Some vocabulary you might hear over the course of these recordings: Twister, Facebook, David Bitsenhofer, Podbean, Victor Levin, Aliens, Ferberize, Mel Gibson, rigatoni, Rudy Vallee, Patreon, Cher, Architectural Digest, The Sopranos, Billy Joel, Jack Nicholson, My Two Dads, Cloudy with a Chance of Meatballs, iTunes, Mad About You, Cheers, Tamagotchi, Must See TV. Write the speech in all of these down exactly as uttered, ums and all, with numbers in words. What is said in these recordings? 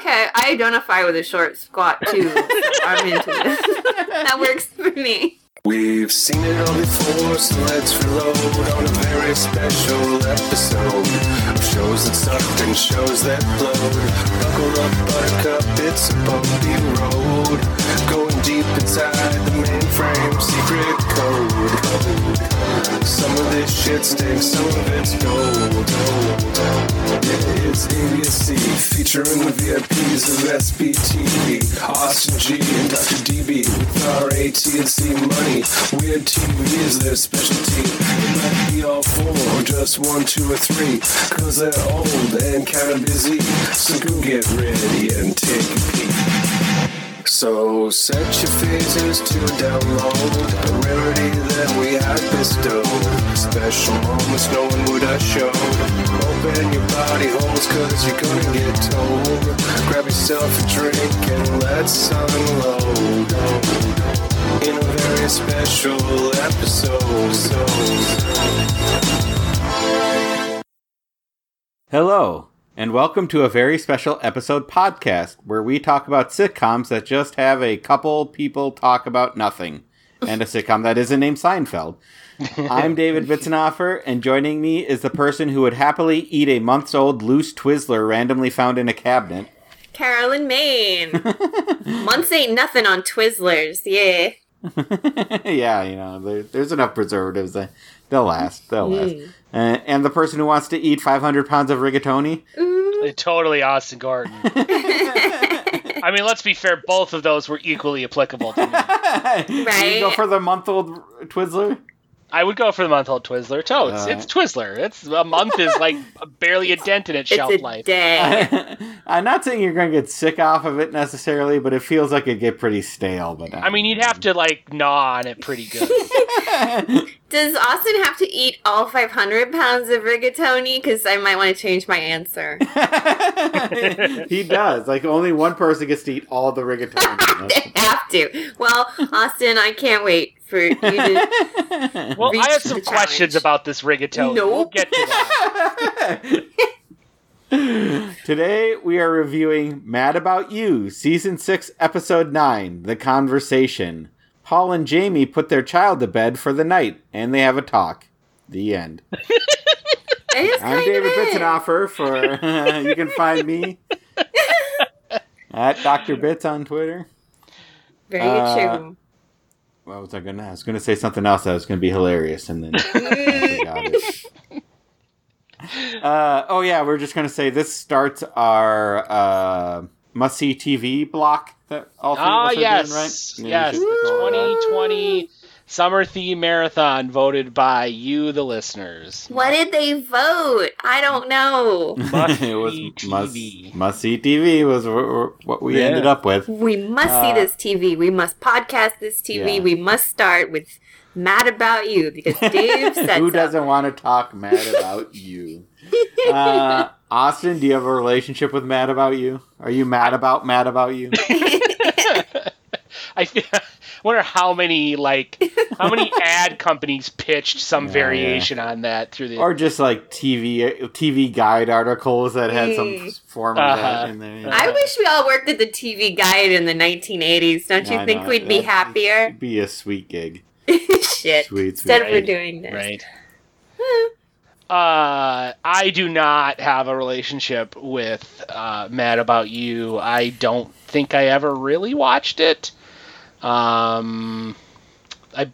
okay, I identify with a short squat too. So I'm into this. That works for me. We've seen it all before, so let's reload on a very special episode of shows that sucked and shows that blowed. Buckle up, buttercup, it's a bumpy road, going deep inside the mainframe secret code. Some of this shit stinks, some of it's gold. Yeah, it's A B C, featuring the V I Ps of S B T V, Austin G and Doctor D B, with our A T and C money. Weird T V is their specialty. It might be all four, or just one, two, or three, cause they're old and kinda busy. So go get ready and take a peek. So set your phases to download, a rarity that we have bestowed. Special moments no one would have showed. Open your body holes cause you're gonna get told. Grab yourself a drink and let's unload in a very special episode. So. Hello, and welcome to a very special episode podcast where we talk about sitcoms that just have a couple people talk about nothing, and a sitcom that isn't named Seinfeld. I'm David Bitsenhofer, and joining me is the person who would happily eat a month's-old loose Twizzler randomly found in a cabinet. Carolyn, Maine. Months ain't nothing on Twizzlers, yeah. Yeah, you know, there, there's enough preservatives. That they'll last. They'll mm. last. Uh, and the person who wants to eat five hundred pounds of rigatoni? Ooh. Totally Austin Gordon. I mean, let's be fair. Both of those were equally applicable to me. Right? You go for the month-old Twizzler? I would go for the month-old Twizzler. Totes. Uh, it's Twizzler. It's a month is like barely a dent in its, it's shelf a life. Day. I'm not saying you're going to get sick off of it necessarily, but it feels like it'd get pretty stale. But I, I mean, you'd have to like gnaw on it pretty good. Does Austin have to eat all five hundred pounds of rigatoni? Because I might want to change my answer. He does. Like, only one person gets to eat all the rigatoni. They have to. Well, Austin, I can't wait for you to Well, I have some questions challenge. about this rigatoni. Nope. We'll get to that. Today, we are reviewing Mad About You, Season six, Episode nine, The Conversation. Paul and Jamie put their child to bed for the night, and they have a talk. The end. I'm David Bitsenhofer. For uh, you can find me at Doctor Bits on Twitter. Very uh, good show. What was I going to? I was going to say something else that was going to be hilarious, and then I forgot it. Uh, oh yeah, we're just going to say this starts our uh, Must See T V block. That all three oh, of us are yes. doing, right? Maybe yes, the twenty twenty summer theme marathon voted by you, the listeners. What did they vote? I don't know. Must it was T V. Must, must See T V was what we yeah. ended up with. We must uh, see this T V. We must podcast this T V. Yeah. We must start with Mad About You because Dave said Who doesn't up. want to talk Mad About You? Uh, Austin, do you have a relationship with Mad About You? Are you mad about Mad About You? I wonder how many like how many ad companies pitched some yeah, variation yeah. on that through the or just like T V T V guide articles that had some form of uh-huh. that in there. Uh-huh. I wish we all worked at the T V Guide in the nineteen eighties. Don't you I think know. we'd be That'd happier? It'd be a sweet gig. Shit. Sweet, sweet. Instead right. of we're doing this, right? Huh. Uh, I do not have a relationship with uh, Mad About You. I don't think I ever really watched it. Um, I,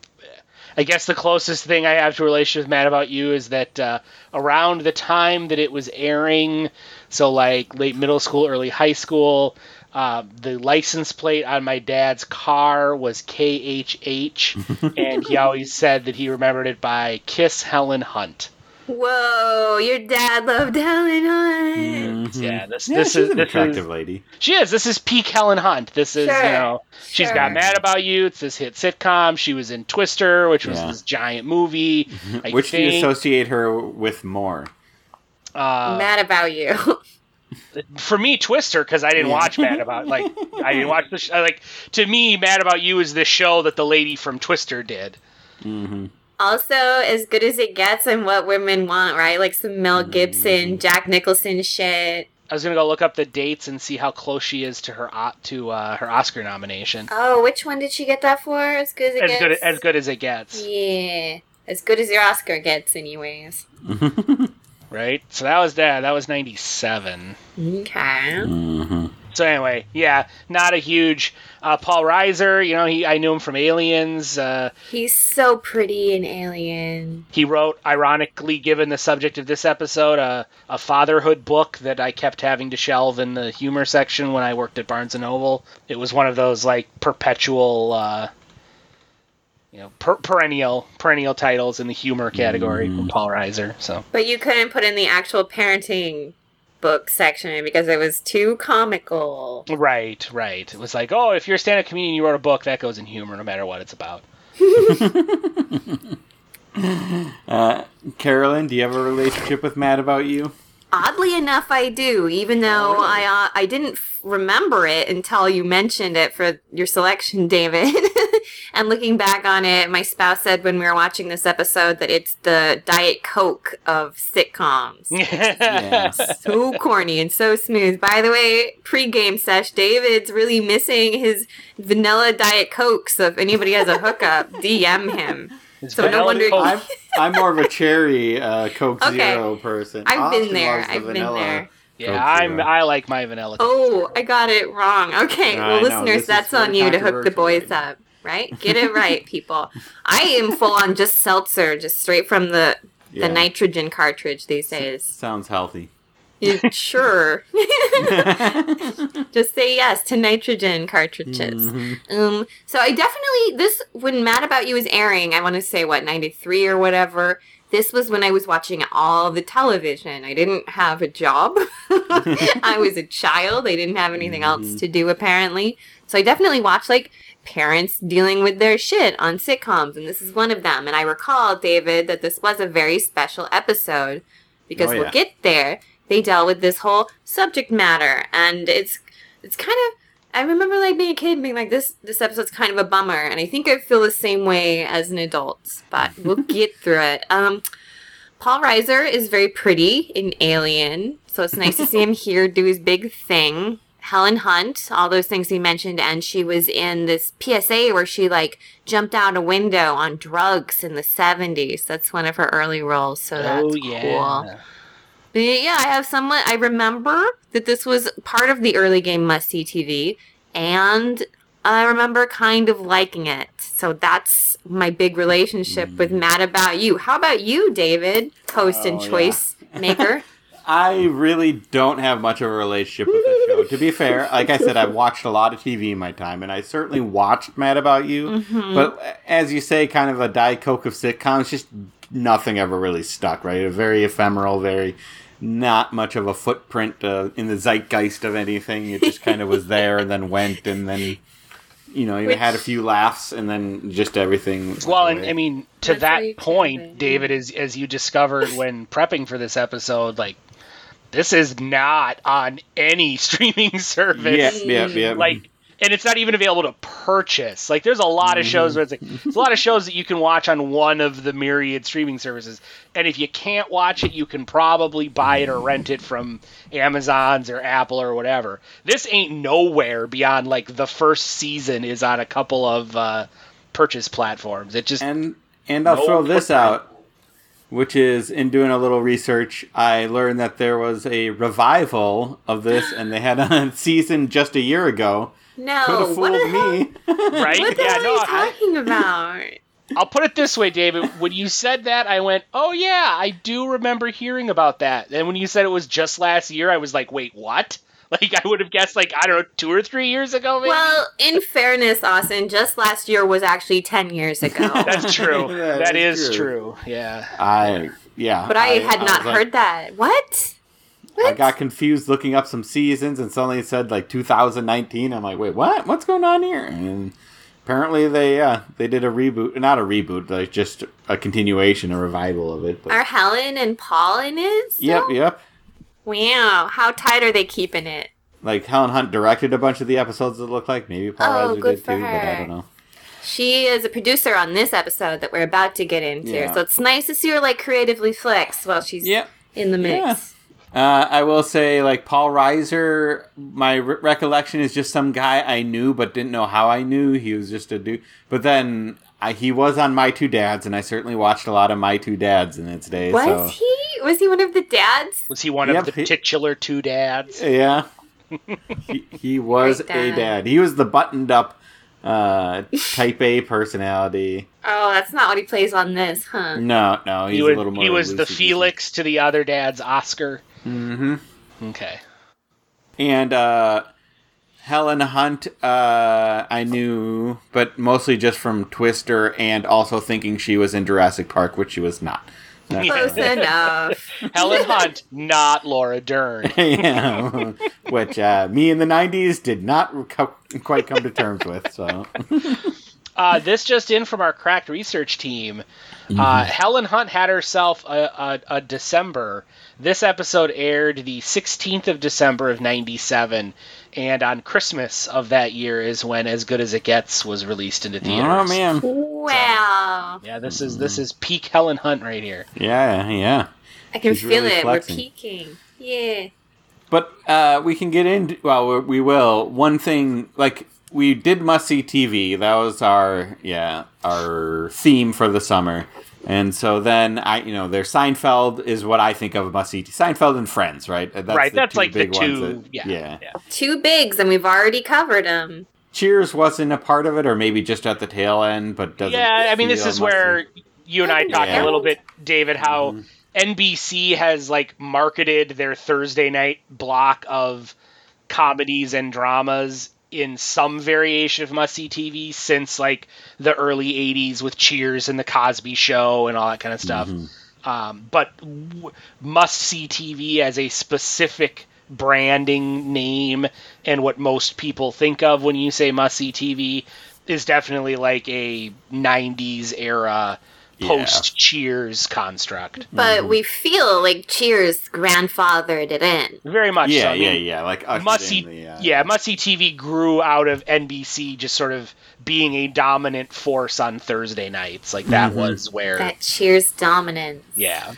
I guess the closest thing I have to a relationship with Mad About You is that uh, around the time that it was airing, so like late middle school, early high school, uh, the license plate on my dad's car was K H H, and he always said that he remembered it by Kiss Helen Hunt. Whoa, your dad loved Helen Hunt. Mm-hmm. Yeah, this yeah, this she's is an this attractive is, lady. She is. This is peak Helen Hunt. This is sure, you know sure. she's got Mad About You. It's this hit sitcom. She was in Twister, which was yeah. this giant movie. I which think. do you associate her with more? Uh, Mad About You. For me, Twister, because I didn't watch Mad About like I didn't watch the sh- like to me Mad About You is the show that the lady from Twister did. Mm-hmm. Also, As Good As It Gets and What Women Want, right? Like some Mel Gibson, Jack Nicholson shit. I was gonna go look up the dates and see how close she is to her to uh, her Oscar nomination. Oh, which one did she get that for? As Good As It Gets. As good, as good as it gets. Yeah, as good as your Oscar gets, anyways. Right. So that was that. That was ninety-seven. Okay. Mm-hmm. So anyway, yeah, not a huge uh, Paul Reiser. You know, he I knew him from Aliens. Uh, He's so pretty in Alien. He wrote, ironically, given the subject of this episode, uh, a fatherhood book that I kept having to shelve in the humor section when I worked at Barnes and Noble. It was one of those like perpetual, uh, you know, per- perennial perennial titles in the humor category mm. from Paul Reiser. So, but you couldn't put in the actual parenting book section because it was too comical. Right, right. It was like, oh, if you're a stand-up comedian, you wrote a book, that goes in humor no matter what it's about. uh, Carolyn, do you have a relationship with Mad About You? Oddly enough, I do, even though oh, really? I uh, I didn't f- remember it until you mentioned it for your selection, David. And looking back on it, my spouse said when we were watching this episode that it's the Diet Coke of sitcoms. Yeah. So corny and so smooth. By the way, pregame sesh, David's really missing his vanilla Diet Coke, so if anybody has a hookup, D M him. It's so no wonder I'm, I'm more of a cherry uh, Coke okay. Zero person. I've Austin been there. The I've been there. Yeah, Coke I'm. Zero. I like my vanilla. Oh, I got it wrong. Okay, no, well, listeners, that's on you to hook the boys up, right? Get it right, people. I am full on just seltzer, just straight from the yeah. the nitrogen cartridge these days. Sounds healthy. Sure. Just say yes to nitrogen cartridges. Mm-hmm. Um, so I definitely, this, when Mad About You was airing, I want to say, what, ninety-three or whatever, this was when I was watching all the television. I didn't have a job. I was a child. I didn't have anything mm-hmm. else to do, apparently. So I definitely watched, like, parents dealing with their shit on sitcoms, and this is one of them. And I recall, David, that this was a very special episode, because oh, yeah. we'll get there. They dealt with this whole subject matter, and it's it's kind of, I remember like being a kid and being like, this this episode's kind of a bummer, and I think I feel the same way as an adult, but we'll get through it. Um, Paul Reiser is very pretty in Alien, so it's nice to see him here do his big thing. Helen Hunt, all those things he mentioned, and she was in this P S A where she like jumped out a window on drugs in the seventies. That's one of her early roles, so that's oh, yeah. cool. Yeah, I have someone. I remember that this was part of the early game Must See T V, and I remember kind of liking it. So that's my big relationship mm. with Mad About You. How about you, David, host oh, and choice yeah. maker? I really don't have much of a relationship with this show. To be fair, like I said, I've watched a lot of T V in my time, and I certainly watched Mad About You. Mm-hmm. But as you say, kind of a Diet Coke of sitcoms, just nothing ever really stuck, right? Very ephemeral, very... not much of a footprint uh, in the zeitgeist of anything. It just kind of was there and then went and then, you know, you Which, had a few laughs and then just everything. Well, and I mean, to That's that point, doing. David, as, as you discovered when prepping for this episode, like, this is not on any streaming service. Yeah, yeah, yeah. Like, and it's not even available to purchase. Like, there's a lot of shows where it's like, there's a lot of shows that you can watch on one of the myriad streaming services. And if you can't watch it, you can probably buy it or rent it from Amazon's or Apple or whatever. This ain't nowhere beyond, like, the first season is on a couple of uh, purchase platforms. It just And, and I'll no throw this out, which is, in doing a little research, I learned that there was a revival of this, and they had a season just a year ago. No, could have fooled what me. Right? What the yeah, hell no, are you talking I, about? I'll put it this way, David. When you said that, I went, oh, yeah, I do remember hearing about that. And when you said it was just last year, I was like, wait, what? Like, I would have guessed, like, I don't know, two or three years ago, maybe? Well, in fairness, Austin, just last year was actually ten years ago. That's true. yeah, that is true. true. Yeah. I, yeah. But I, I had I not heard like... that. What? What? I got confused looking up some seasons, and suddenly it said, like, two thousand nineteen. I'm like, wait, what? What's going on here? And apparently they uh, they did a reboot. Not a reboot, like just a continuation, a revival of it. But... Are Helen and Paul in it still? Yep, yep. Wow, how tight are they keeping it? Like, Helen Hunt directed a bunch of the episodes that look like. Maybe Paul Reiser did too, her. But I don't know. She is a producer on this episode that we're about to get into, yeah. so it's nice to see her, like, creatively flex while she's yep. in the mix. Yeah. Uh, I will say, like, Paul Reiser, my re- recollection is just some guy I knew but didn't know how I knew. He was just a dude. But then I, he was on My Two Dads, and I certainly watched a lot of My Two Dads in its day. Was so. he? Was he one of the dads? Was he one yep, of the he, titular two dads? Yeah. he, he was dad. a dad. He was the buttoned-up uh, type A personality. Oh, that's not what he plays on this, huh? No, no. He's he would, a little more He was the Felix to the other dad's Oscar. Mm-hmm. Okay. And uh, Helen Hunt, uh, I knew, but mostly just from Twister and also thinking she was in Jurassic Park, which she was not. That's Close right. enough. Helen Hunt, not Laura Dern. Yeah, which uh, me in the nineties did not co- quite come to terms with. So, uh, this just in from our cracked research team. Mm-hmm. Uh, Helen Hunt had herself a, a, a December. This episode aired the sixteenth of December of ninety-seven, and on Christmas of that year is when As Good As It Gets was released into theaters. Oh, man. Wow. So, yeah, this is this is peak Helen Hunt right here. Yeah, yeah. I can She's feel really it. Flexing. We're peaking. Yeah. But uh, we can get into, well, we will. One thing, like, we did Must See T V. That was our, yeah, our theme for the summer. And so then, I you know, there's Seinfeld is what I think of Must See. Seinfeld and Friends, right? That's right, the that's two like big the two, ones that, yeah, yeah. yeah. Two bigs, and we've already covered them. Cheers wasn't a part of it, or maybe just at the tail end, but doesn't Yeah, I mean, this is where see. you and I talked yeah. a little bit, David, how mm-hmm. N B C has, like, marketed their Thursday night block of comedies and dramas in some variation of Must See T V since, like, the early eighties with Cheers and The Cosby Show and all that kind of stuff. Mm-hmm. Um, but w- Must See T V as a specific branding name and what most people think of when you say Must See T V is definitely, like, a nineties era yeah. post-Cheers construct. But mm-hmm. we feel like Cheers grandfathered it in. Very much yeah, so. Yeah, I mean, yeah, like Must See, the, uh... yeah. Must See T V grew out of N B C just sort of being a dominant force on Thursday nights. Like, that mm-hmm. was where... That Cheers dominance. Yeah.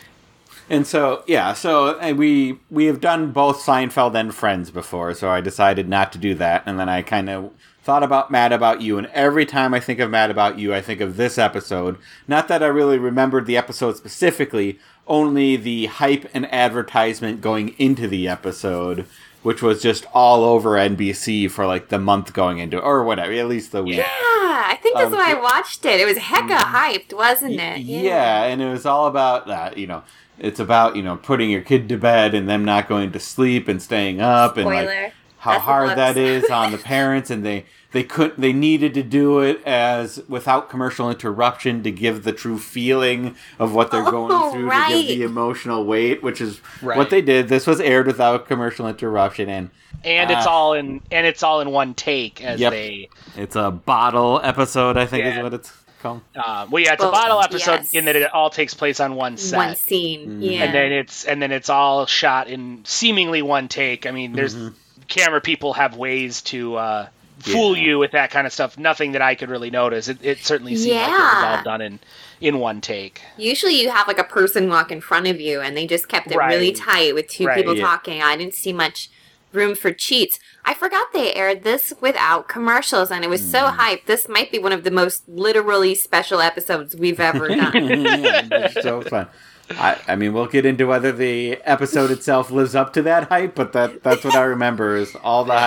And so, yeah, so and we we have done both Seinfeld and Friends before, so I decided not to do that, and then I kind of thought about Mad About You, and every time I think of Mad About You, I think of this episode. Not that I really remembered the episode specifically, only the hype and advertisement going into the episode, which was just all over N B C for, like, the month going into it, or whatever, at least the week. Yeah, I think that's um, why I watched it. It was hecka hyped, wasn't it? Yeah, yeah and it was all about that, you know. It's about, you know, putting your kid to bed and them not going to sleep and staying up and Spoiler. like how That's hard that is on the parents, and they they couldn't they needed to do it as without commercial interruption to give the true feeling of what they're oh, going through right. to give the emotional weight, which is right. what they did. This was aired without commercial interruption, and and uh, it's all in and it's all in one take as yep. they It's a bottle episode, I think yeah. is what it's Um, well, yeah, it's well, a bottle episode yes. in that it all takes place on one set, one scene, mm-hmm. yeah, and then it's and then it's all shot in seemingly one take. I mean, there's mm-hmm. camera people have ways to uh, fool yeah. you with that kind of stuff. Nothing that I could really notice. It, it certainly seemed yeah. like it was all done in in one take. Usually, you have like a person walk in front of you, and they just kept it right. really tight with two right, people yeah. talking. I didn't see much room for cheats. I forgot they aired this without commercials, and it was mm. so hyped. This might be one of the most literally special episodes we've ever done. Yeah, so fun. I, I mean, we'll get into whether the episode itself lives up to that hype, but that that's what I remember is all the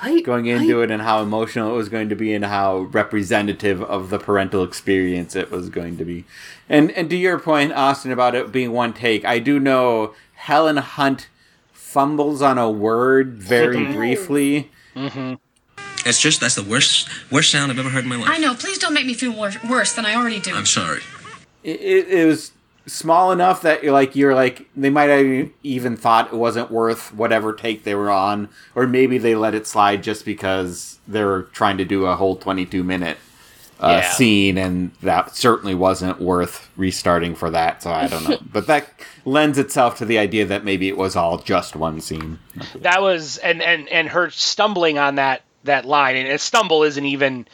hype going into it and how emotional it was going to be and how representative of the parental experience it was going to be. And, and to your point, Austin, about it being one take, I do know Helen Hunt fumbles on a word very mm-hmm. briefly. Mm-hmm. It's just, that's the worst worst sound I've ever heard in my life. I know, please don't make me feel wor- worse than I already do. I'm sorry. It, it, it was small enough that you're like, you're like, they might have even thought it wasn't worth whatever take they were on, or maybe they let it slide just because they were trying to do a whole twenty-two minute uh, yeah. scene, and that certainly wasn't worth restarting for that, so I don't know. But that lends itself to the idea that maybe it was all just one scene. That was, and, and, and her stumbling on that, that line, and a stumble isn't even,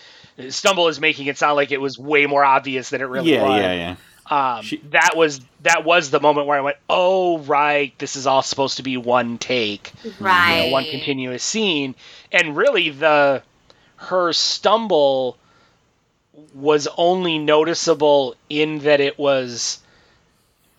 stumble is making it sound like it was way more obvious than it really yeah, was. Yeah, yeah, Um, she, that was that was the moment where I went, oh, right, this is all supposed to be one take, right? You know, one continuous scene. And really, the her stumble was only noticeable in that it was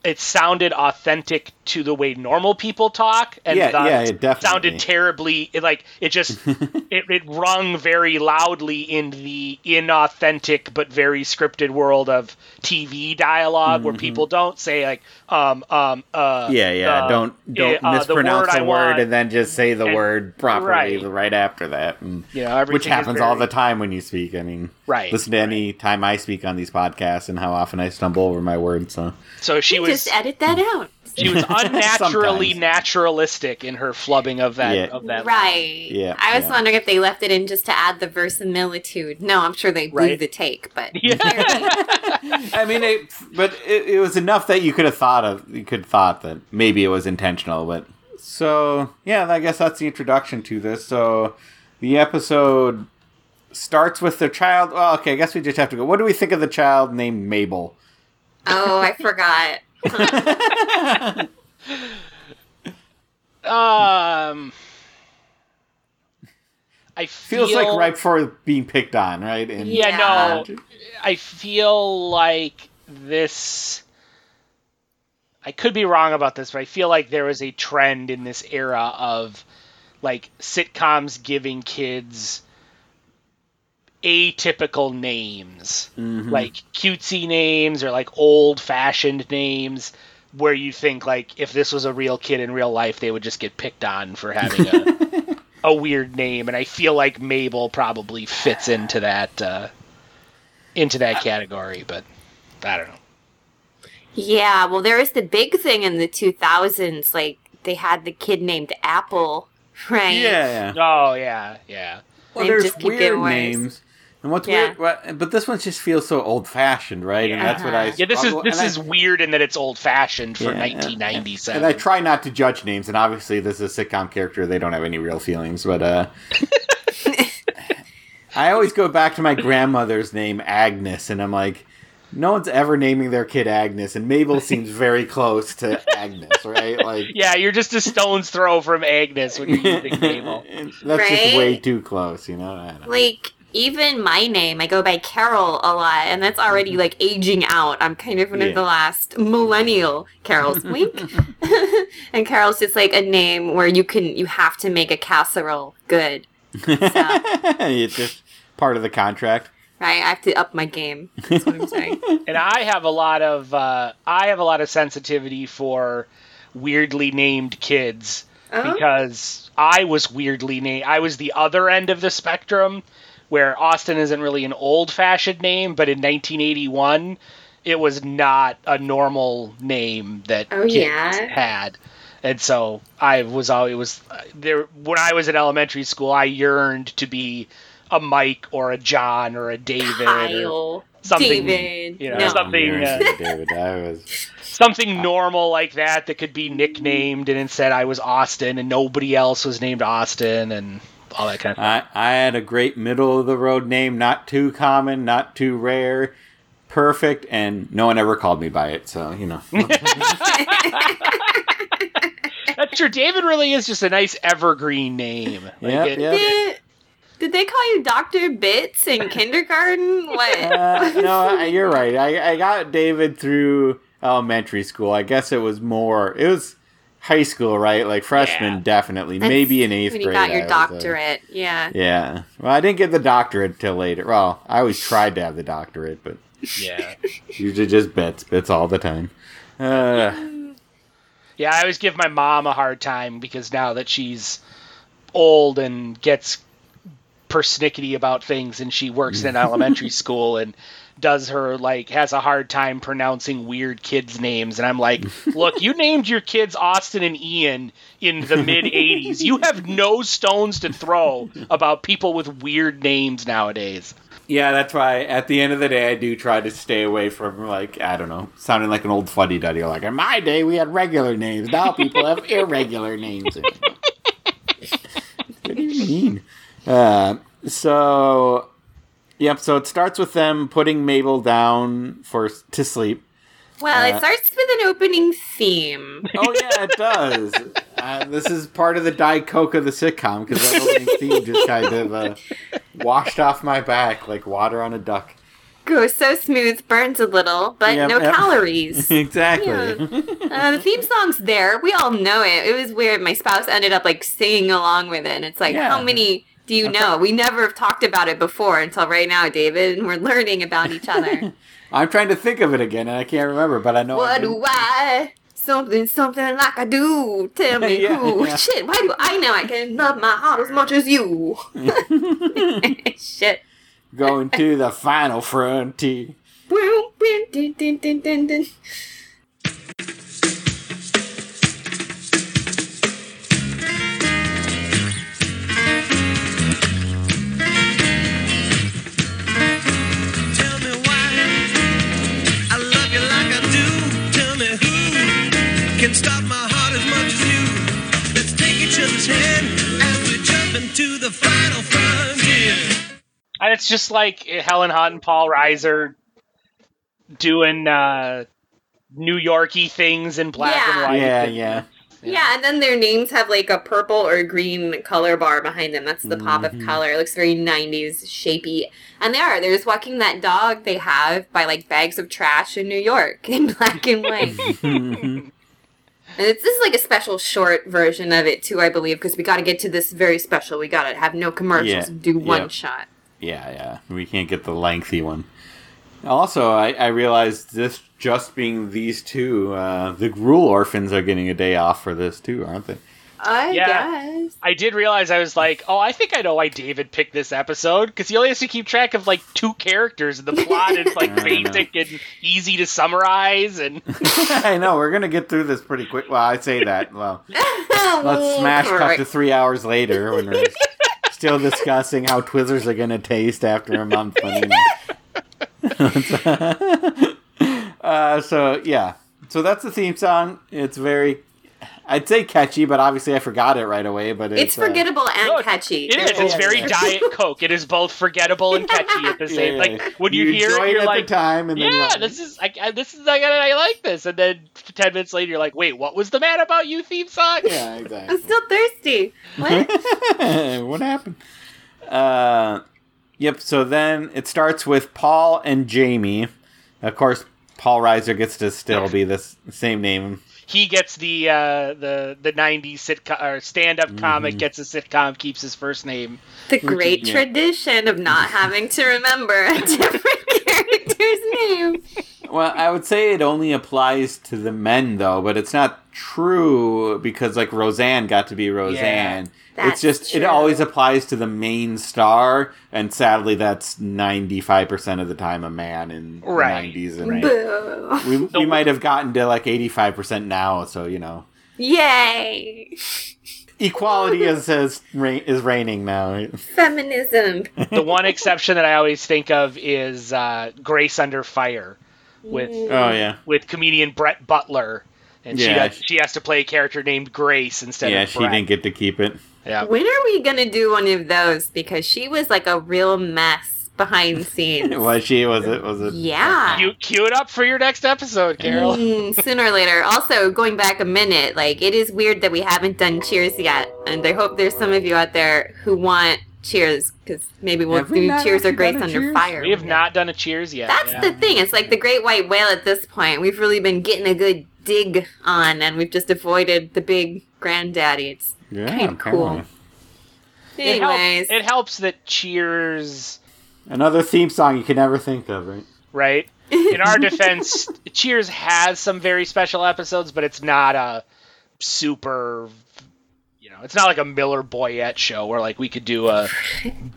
it sounded authentic to the way normal people talk, and yeah, yeah, it definitely sounded terribly it, like it just it, it rung very loudly in the inauthentic but very scripted world of T V dialogue, mm-hmm. where people don't say like um um uh yeah yeah uh, don't don't uh, mispronounce the word, the word and then just say the and, word properly right. right after that, and, you know, which happens very... all the time when you speak. I mean, right, listen to right. any time I speak on these podcasts and how often I stumble over my words. So so she you was just edit that out. She was unnaturally naturalistic in her flubbing of that. Yeah. Of that right. Line. Yeah. I was yeah. wondering if they left it in just to add the verisimilitude. No, I'm sure they blew right. the take, but. Yeah. I mean, it, but it, it was enough that you could have thought of. You could have thought that maybe it was intentional, but so yeah, I guess that's the introduction to this. So the episode starts with the child. Oh, okay, I guess we just have to go. What do we think of the child named Mabel? Oh, I forgot. um, I feel, feels like right for being picked on, right? And yeah, yeah, no, I feel like this. I could be wrong about this, but I feel like there was a trend in this era of like sitcoms giving kids atypical names, mm-hmm. like cutesy names or like old-fashioned names, where you think like if this was a real kid in real life, they would just get picked on for having a, a weird name. And I feel like Mabel probably fits into that uh, into that category, but I don't know. Yeah, well, there was the big thing in the two thousands, like they had the kid named Apple, right? Yeah. Oh yeah, yeah. Well, there's weird names. And what's yeah. weird, but this one just feels so old-fashioned, right? Yeah. And that's what I. Yeah, this struggle. is this I, is weird in that it's old-fashioned for yeah, nineteen ninety-seven. And I try not to judge names, and obviously this is a sitcom character; they don't have any real feelings. But uh, I always go back to my grandmother's name, Agnes, and I'm like, no one's ever naming their kid Agnes, and Mabel seems very close to Agnes, right? Like, yeah, you're just a stone's throw from Agnes when you're using Mabel. That's right? Just way too close, you know. I don't like. Know. Even my name, I go by Carol a lot, and that's already, like, aging out. I'm kind of one yeah. of the last millennial Carols. Wink. And Carol's just, like, a name where you can you have to make a casserole good. So. It's just part of the contract. Right, I have to up my game. That's what I'm saying. And I have a lot of, uh, I have a lot of sensitivity for weirdly named kids, oh? because I was weirdly named. I was the other end of the spectrum, where Austin isn't really an old-fashioned name, but in nineteen eighty-one, it was not a normal name that oh, kids yeah. had. And so I was always was there when I was in elementary school. I yearned to be a Mike or a John or a David Kyle. Or something, David. You know, no. something, uh, David. I was something normal like that that could be nicknamed, and instead I was Austin, and nobody else was named Austin, and. All that kind of I, I had a great middle-of-the-road name, not too common, not too rare, perfect, and no one ever called me by it, so, you know. That's true. David really is just a nice evergreen name. Like yep, it, yep. Did, did they call you Doctor Bits in kindergarten? What? Uh, no, you're right. I, I got David through elementary school. I guess it was more... It was... high school, right? Like freshman, yeah. definitely. That's maybe in eighth grade. When you got your I doctorate, was, uh, yeah. Yeah. Well, I didn't get the doctorate till later. Well, I always tried to have the doctorate, but yeah, usually just bits, bits all the time. Uh, yeah, I always give my mom a hard time because now that she's old and gets persnickety about things, and she works in elementary school, and does her, like, has a hard time pronouncing weird kids' names. And I'm like, look, you named your kids Austin and Ian in the mid-eighties. You have no stones to throw about people with weird names nowadays. Yeah, that's why at the end of the day, I do try to stay away from, like, I don't know, sounding like an old fuddy-duddy. Like, in my day, we had regular names. Now people have irregular names. What do you mean? Uh, so... Yep, so it starts with them putting Mabel down for to sleep. Well, uh, it starts with an opening theme. Oh, yeah, it does. Uh, this is part of the Diet Coke of the sitcom, because that opening theme just kind of uh, washed off my back like water on a duck. Goes so smooth, burns a little, but yep, no yep. calories. Exactly. Yeah. Uh, the theme song's there. We all know it. It was weird. My spouse ended up like singing along with it, and it's like, yeah. how many... Do you know? We never have talked about it before until right now, David, and we're learning about each other. I'm trying to think of it again, and I can't remember, but I know. What I do I? Something, something like I do. Tell me yeah, who. Yeah. Shit, why do I know I can love my heart as much as you? Shit. Going to the final frontier. Can stop my heart as much as you. Let's take each other's hand as we jump into the final frontier. And it's just like Helen Hunt and Paul Reiser doing uh, New Yorky things in black yeah. and white. Yeah, yeah, yeah. Yeah, and then their names have like a purple or green color bar behind them. That's the mm-hmm. pop of color. It looks very nineties shapey. And they are. They're just walking that dog they have by like bags of trash in New York in black and white. And it's, this is like a special short version of it, too, I believe, because we got to get to this very special. We got to have no commercials and yeah. do one yep. shot. Yeah, yeah. We can't get the lengthy one. Also, I, I realized this just being these two, uh, the Gruel orphans are getting a day off for this, too, aren't they? I yeah, guess. I did realize, I was like, oh, I think I know why David picked this episode, because he only has to keep track of, like, two characters, and the plot is, like, basic and easy to summarize, and... I know, we're gonna get through this pretty quick. Well, I say that, well, let's smash cut right. to three hours later, when we're still discussing how Twizzlers are gonna taste after a month. uh, so, yeah. So that's the theme song. It's very... I'd say catchy, but obviously I forgot it right away. But It's, it's forgettable uh, and no, catchy. It is. It's yeah, very yeah. Diet Coke. It is both forgettable and catchy at the same time. Yeah, like, when you, you hear it, you're at like, the time and then yeah, like, this is, I, I, this is I, I like this. And then ten minutes later, you're like, wait, what was the Mad About You theme song? Yeah, exactly. I'm still thirsty. What? What happened? Uh, yep, so then it starts with Paul and Jamie. Of course, Paul Reiser gets to still be the same name. He gets the uh, the the nineties sitcom or stand-up mm-hmm. comic gets a sitcom, keeps his first name. The great yeah. tradition of not having to remember a different character's name. Well, I would say it only applies to the men, though, but it's not true because, like, Roseanne got to be Roseanne. Yeah, that's it's just true. It always applies to the main star, and sadly, that's ninety-five percent of the time a man in right. the nineties. And right. we, we might have gotten to like eighty-five percent now, so you know. Yay! Equality is is, reign, is reigning now. Feminism. The one exception that I always think of is uh, Grace Under Fire. With oh yeah, with comedian Brett Butler, and yeah, she does, she has to play a character named Grace instead yeah, of Brett. Yeah, she didn't get to keep it. Yeah. When are we gonna do one of those? Because she was like a real mess behind the scenes. Was she? Was it? Was it? Yeah. You cue it up for your next episode, Carol. Mm, sooner or later. Also, going back a minute, like it is weird that we haven't done Cheers yet, and I hope there's some of you out there who want. Cheers, because maybe we'll have do we Cheers or Grace Under Cheers? Fire. We have yeah. not done a Cheers yet. That's yeah. the thing. It's like the Great White Whale at this point. We've really been getting a good dig on, and we've just avoided the big granddaddy. It's yeah, kind of cool. Anyways. It helps, it helps that Cheers... Another theme song you can never think of, right? Right. In our defense, Cheers has some very special episodes, but it's not a super... It's not like a Miller Boyette show where like we could do a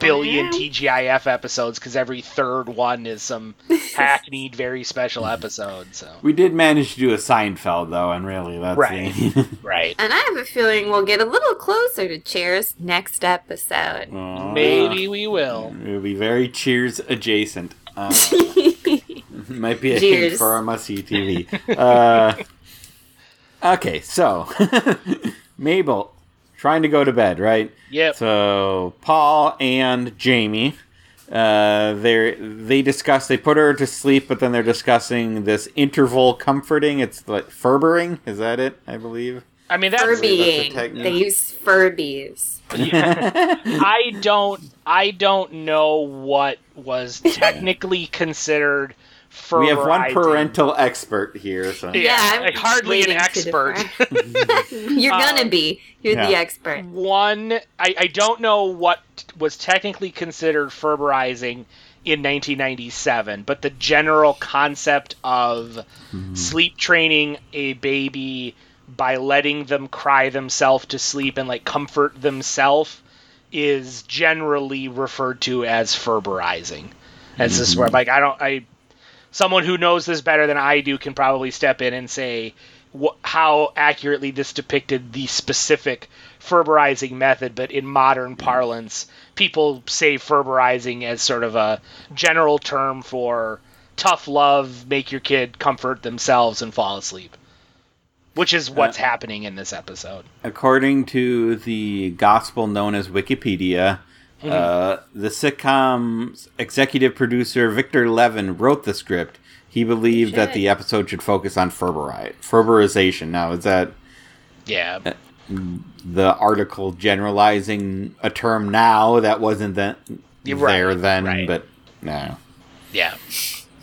billion T G I F episodes because every third one is some hackneyed, very special episode. So we did manage to do a Seinfeld though, and really that's right. The... right. And I have a feeling we'll get a little closer to Cheers next episode. Aww. Maybe we will. It'll be very Cheers adjacent. Uh, might be a Cheers. Hint for our Must See T V. Uh, okay, so Mabel. Trying to go to bed, right? Yep. So Paul and Jamie Uh, they they discuss, they put her to sleep, but then they're discussing this interval comforting. It's like ferbering. Is that it? I believe. I mean, that's Furbying. That's they use Furbies. Yeah. I don't. I don't know what was technically considered. Ferber- we have one parental expert here. So. Yeah, yeah, I'm hardly an expert. You're um, gonna be. You're yeah. the expert. One, I, I don't know what was technically considered Ferberizing in nineteen ninety-seven, but the general concept of mm-hmm. sleep training a baby by letting them cry themselves to sleep and like comfort themselves is generally referred to as Ferberizing. Mm-hmm. As this where like I don't I. Someone who knows this better than I do can probably step in and say wh- how accurately this depicted the specific Ferberizing method, but in modern parlance, people say Ferberizing as sort of a general term for tough love, make your kid comfort themselves and fall asleep, which is what's uh, happening in this episode. According to the gospel known as Wikipedia... Mm-hmm. Uh, the sitcom's executive producer Victor Levin wrote the script. He believed Shit. that the episode should focus on Ferberize, Ferberization. Now, is that yeah the article generalizing a term now that wasn't then right, there then? Right. But no, yeah.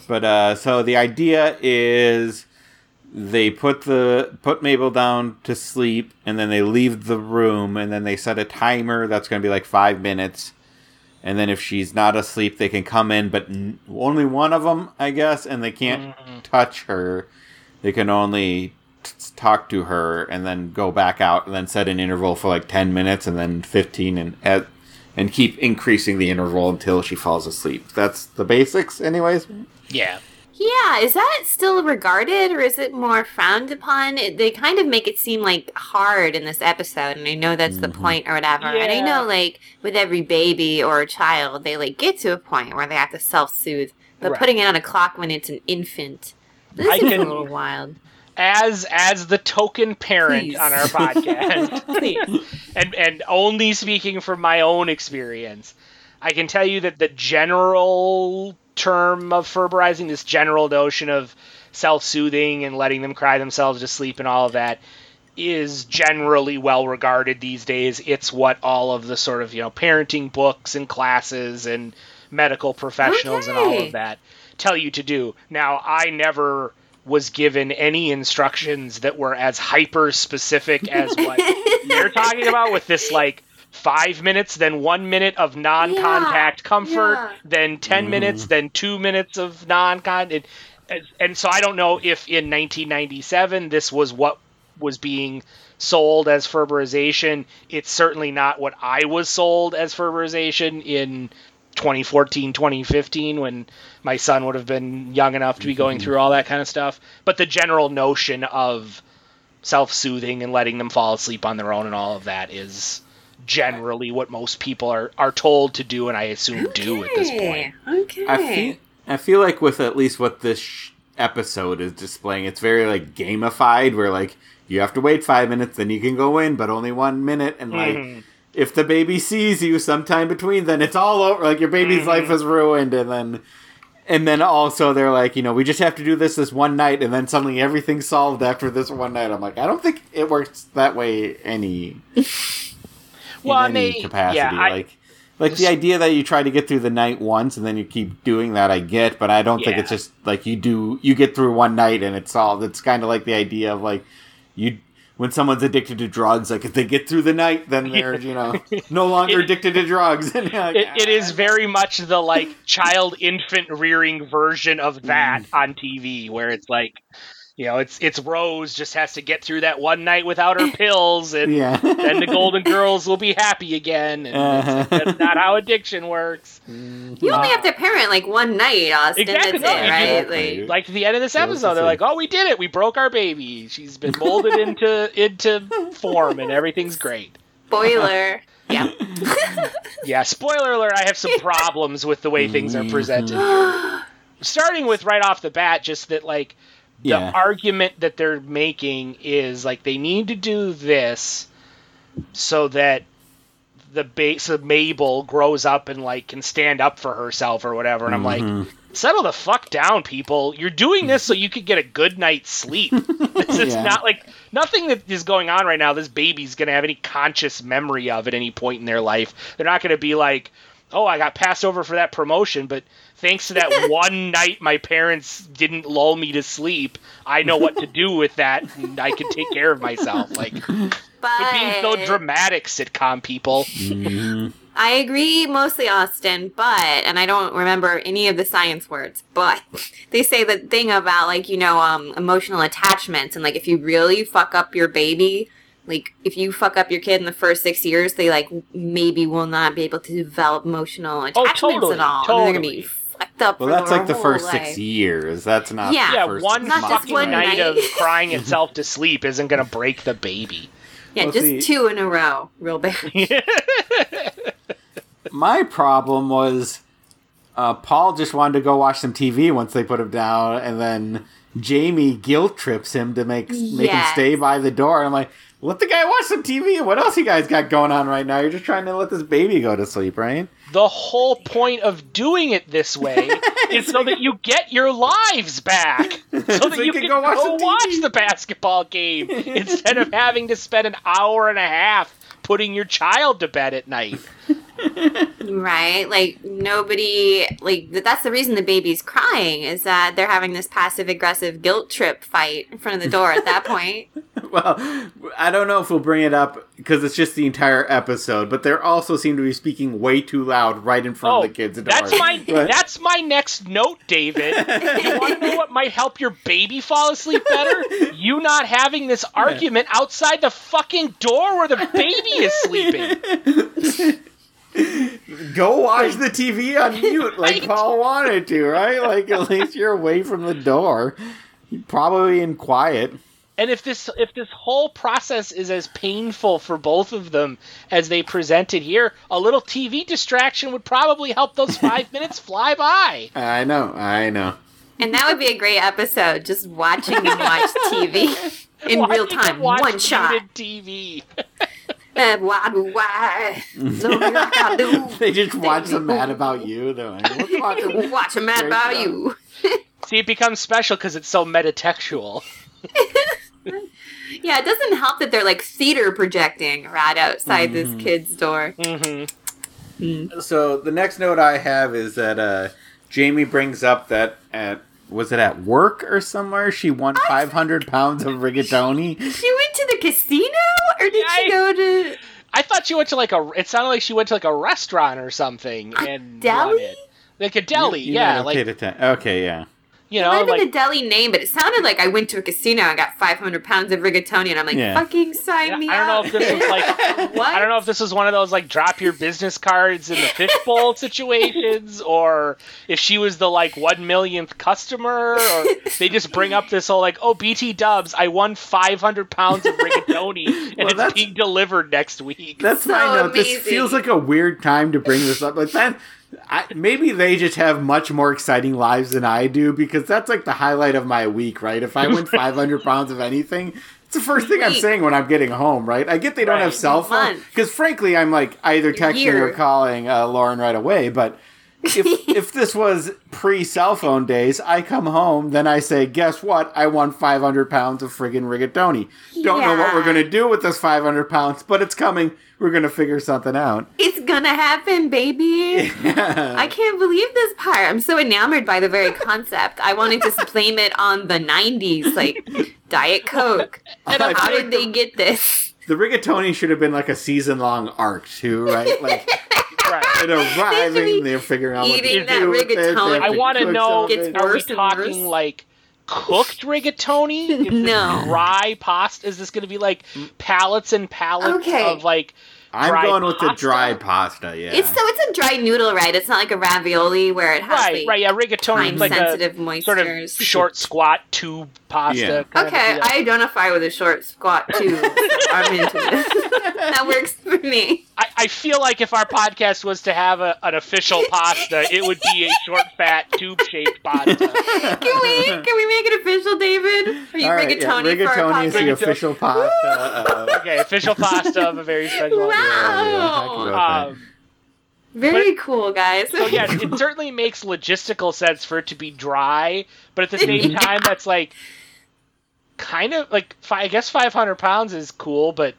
But uh, so the idea is they put the put Mabel down to sleep, and then they leave the room, and then they set a timer that's going to be like five minutes. And then if she's not asleep, they can come in, but n- only one of them, I guess, and they can't mm-hmm. touch her. They can only t- talk to her, and then go back out, and then set an interval for like ten minutes, and then fifteen, and at, and keep increasing the interval until she falls asleep. That's the basics, anyways. Yeah. Yeah, is that still regarded, or is it more frowned upon? It, they kind of make it seem, like, hard in this episode, and I know that's mm-hmm. the point or whatever. Yeah. And I know, like, with every baby or child, they, like, get to a point where they have to self-soothe. But right. putting it on a clock when it's an infant, this I is can, a little wild. As as the token parent Please. on our podcast, and and only speaking from my own experience, I can tell you that the general... term of Ferberizing, this general notion of self-soothing and letting them cry themselves to sleep and all of that is generally well regarded these days. It's what all of the sort of, you know, parenting books and classes and medical professionals okay. and all of that tell you to do. Now, I never was given any instructions that were as hyper-specific as what you're talking about with this, like, five minutes, then one minute of non-contact yeah, comfort, yeah. then ten mm. minutes, then two minutes of non-contact. And, and so I don't know if in nineteen ninety-seven this was what was being sold as Ferberization. It's certainly not what I was sold as Ferberization in twenty fourteen, twenty fifteen, when my son would have been young enough to be going mm-hmm. through all that kind of stuff. But the general notion of self-soothing and letting them fall asleep on their own and all of that is... generally what most people are, are told to do, and I assume okay. do at this point. Okay. I feel, I feel like with at least what this sh- episode is displaying, it's very, like, gamified, where, like, you have to wait five minutes, then you can go in, but only one minute, and, like, mm-hmm. if the baby sees you sometime between, then it's all over, like, your baby's mm-hmm. life is ruined, and then... And then also they're like, you know, we just have to do this this one night, and then suddenly everything's solved after this one night. I'm like, I don't think it works that way any... In well, any they, capacity, yeah, I, like, like this, the idea that you try to get through the night once and then you keep doing that, I get, but I don't yeah. think it's just like you do. You get through one night and it's solved. It's kind of like the idea of like you when someone's addicted to drugs, like if they get through the night, then they're you know no longer it, addicted to drugs. And like, it, ah. it is very much the like child infant rearing version of that mm. on T V, where it's like. You know, it's it's Rose just has to get through that one night without her pills, and yeah. then the Golden Girls will be happy again. And uh-huh. that's, that's not how addiction works. You uh, only have to parent like one night, Austin. Exactly, that's it, right? Exactly. Like, like at the end of this episode, they're like, "Oh, we did it! We broke our baby. She's been molded into into form, and everything's great." Spoiler. Yeah. yeah. Spoiler alert! I have some problems with the way things are presented here. Starting with right off the bat, just that like. The yeah. argument that they're making is, like, they need to do this so that the base of Mabel grows up and like can stand up for herself or whatever. And mm-hmm. I'm like, settle the fuck down, people. You're doing this so you could get a good night's sleep. It's, it's yeah. not like nothing that is going on right now. This baby's going to have any conscious memory of at any point in their life. They're not going to be like, oh, I got passed over for that promotion, but thanks to that one night my parents didn't lull me to sleep, I know what to do with that, and I can take care of myself. Like, but being so dramatic, sitcom people. I agree, mostly Austin, but, and I don't remember any of the science words, but they say the thing about, like, you know, um, emotional attachments, and, like, if you really fuck up your baby... Like, if you fuck up your kid in the first six years, they, like, maybe will not be able to develop emotional attachments oh, totally, at all. Totally. They're going to be fucked up well, for that's like the first life. six years. That's not yeah, the first one not just one night of crying itself to sleep isn't going to break the baby. Yeah, well, just see, two in a row. Real bad. My problem was uh, Paul just wanted to go watch some T V once they put him down, and then Jamie guilt trips him to make, yes. make him stay by the door. And I'm like... Let the guy watch some T V. What else you guys got going on right now? You're just trying to let this baby go to sleep, right? The whole point of doing it this way is so that you get your lives back. So that so you can, can go, watch, go watch the basketball game instead of having to spend an hour and a half putting your child to bed at night. Right? Like, nobody... Like, that's the reason the baby's crying, is that they're having this passive-aggressive guilt trip fight in front of the door at that point. Well, I don't know if we'll bring it up, because it's just the entire episode, but they also seem to be speaking way too loud right in front oh, of the kids' door. That's my, that's my next note, David. You want to know what might help your baby fall asleep better? You not having this argument yeah. outside the fucking door where the baby is sleeping. Go watch the T V on mute like Paul wanted to, right? Like, at least you're away from the door. You're probably in quiet. And if this if this whole process is as painful for both of them as they presented here, a little T V distraction would probably help those five minutes fly by. I know, I know. And that would be a great episode, just watching them watch T V in watching real time, one shot. T V. Uh, why do why? So like I do. They just watch the Mad About You. They're like, let's watch a, watch a Mad About stuff. You. See, it becomes special because it's so metatextual. Yeah, it doesn't help that they're like theater projecting right outside mm-hmm. this kid's door. Mm-hmm. Mm. So the next note I have is that uh, Jamie brings up that at was it at work or somewhere she won I... five hundred pounds of rigatoni. She, she went to the casino. Or did I, she go to... I thought she went to like a... It sounded like she went to like a restaurant or something. A and deli? It. Like a deli, you, you yeah. Like, okay, yeah. You know, it might have been like, a deli name, but it sounded like I went to a casino and got five hundred pounds of rigatoni, and I'm like, yeah. fucking sign yeah, me I don't up. Know if this was like, what? I don't know if this was one of those like drop your business cards in the fishbowl situations, or if she was the like one millionth customer, or they just bring up this whole like, oh, B T Dubs, I won five hundred pounds of rigatoni, and well, it's that's, being delivered next week. That's so my note. Amazing. This feels like a weird time to bring this up. Like that. I, maybe they just have much more exciting lives than I do, because that's like the highlight of my week, right? If I win five hundred pounds of anything, it's the first thing I'm saying when I'm getting home, right? I get they don't right. have cell phones, because frankly, I'm like either texting Here. or calling uh, Lauren right away, but if, if this was pre-cell phone days, I come home, then I say, guess what? I won five hundred pounds of friggin' rigatoni. Don't yeah. know what we're going to do with this five hundred pounds, but it's coming. We're going to figure something out. It's going to happen, baby. Yeah. I can't believe this part. I'm so enamored by the very concept. I wanted to blame it on the nineties, like Diet Coke. And how did they get this? The rigatoni should have been like a season-long arc, too, right? Like... Right. And arriving, they they're figuring out what to that do. With it. I want to know, are we talking worse? Like cooked rigatoni? No. Dry pasta? Is this going to be like pallets and pallets okay. of like I'm dry going pasta? With the dry pasta, yeah. It's, so it's a dry noodle, right? It's not like a ravioli where it has right, like right, yeah, rigatoni is like sensitive a moistures. Sort of short squat tube pasta. Yeah. Okay, I identify with a short squat tube. I'm into it. That works for me. I, I feel like if our podcast was to have a, an official pasta, it would be a short, fat, tube-shaped pasta. Can we can we make it official, David? Are you All rigatoni right, yeah. rigatoni for our podcast? Rigatoni is the official pasta. Uh, okay, official pasta of a very special. Wow, yeah, yeah, um, very it, cool, guys. So yeah, it certainly makes logistical sense for it to be dry, but at the same yeah. time, that's like kind of like I guess five hundred pounds is cool, but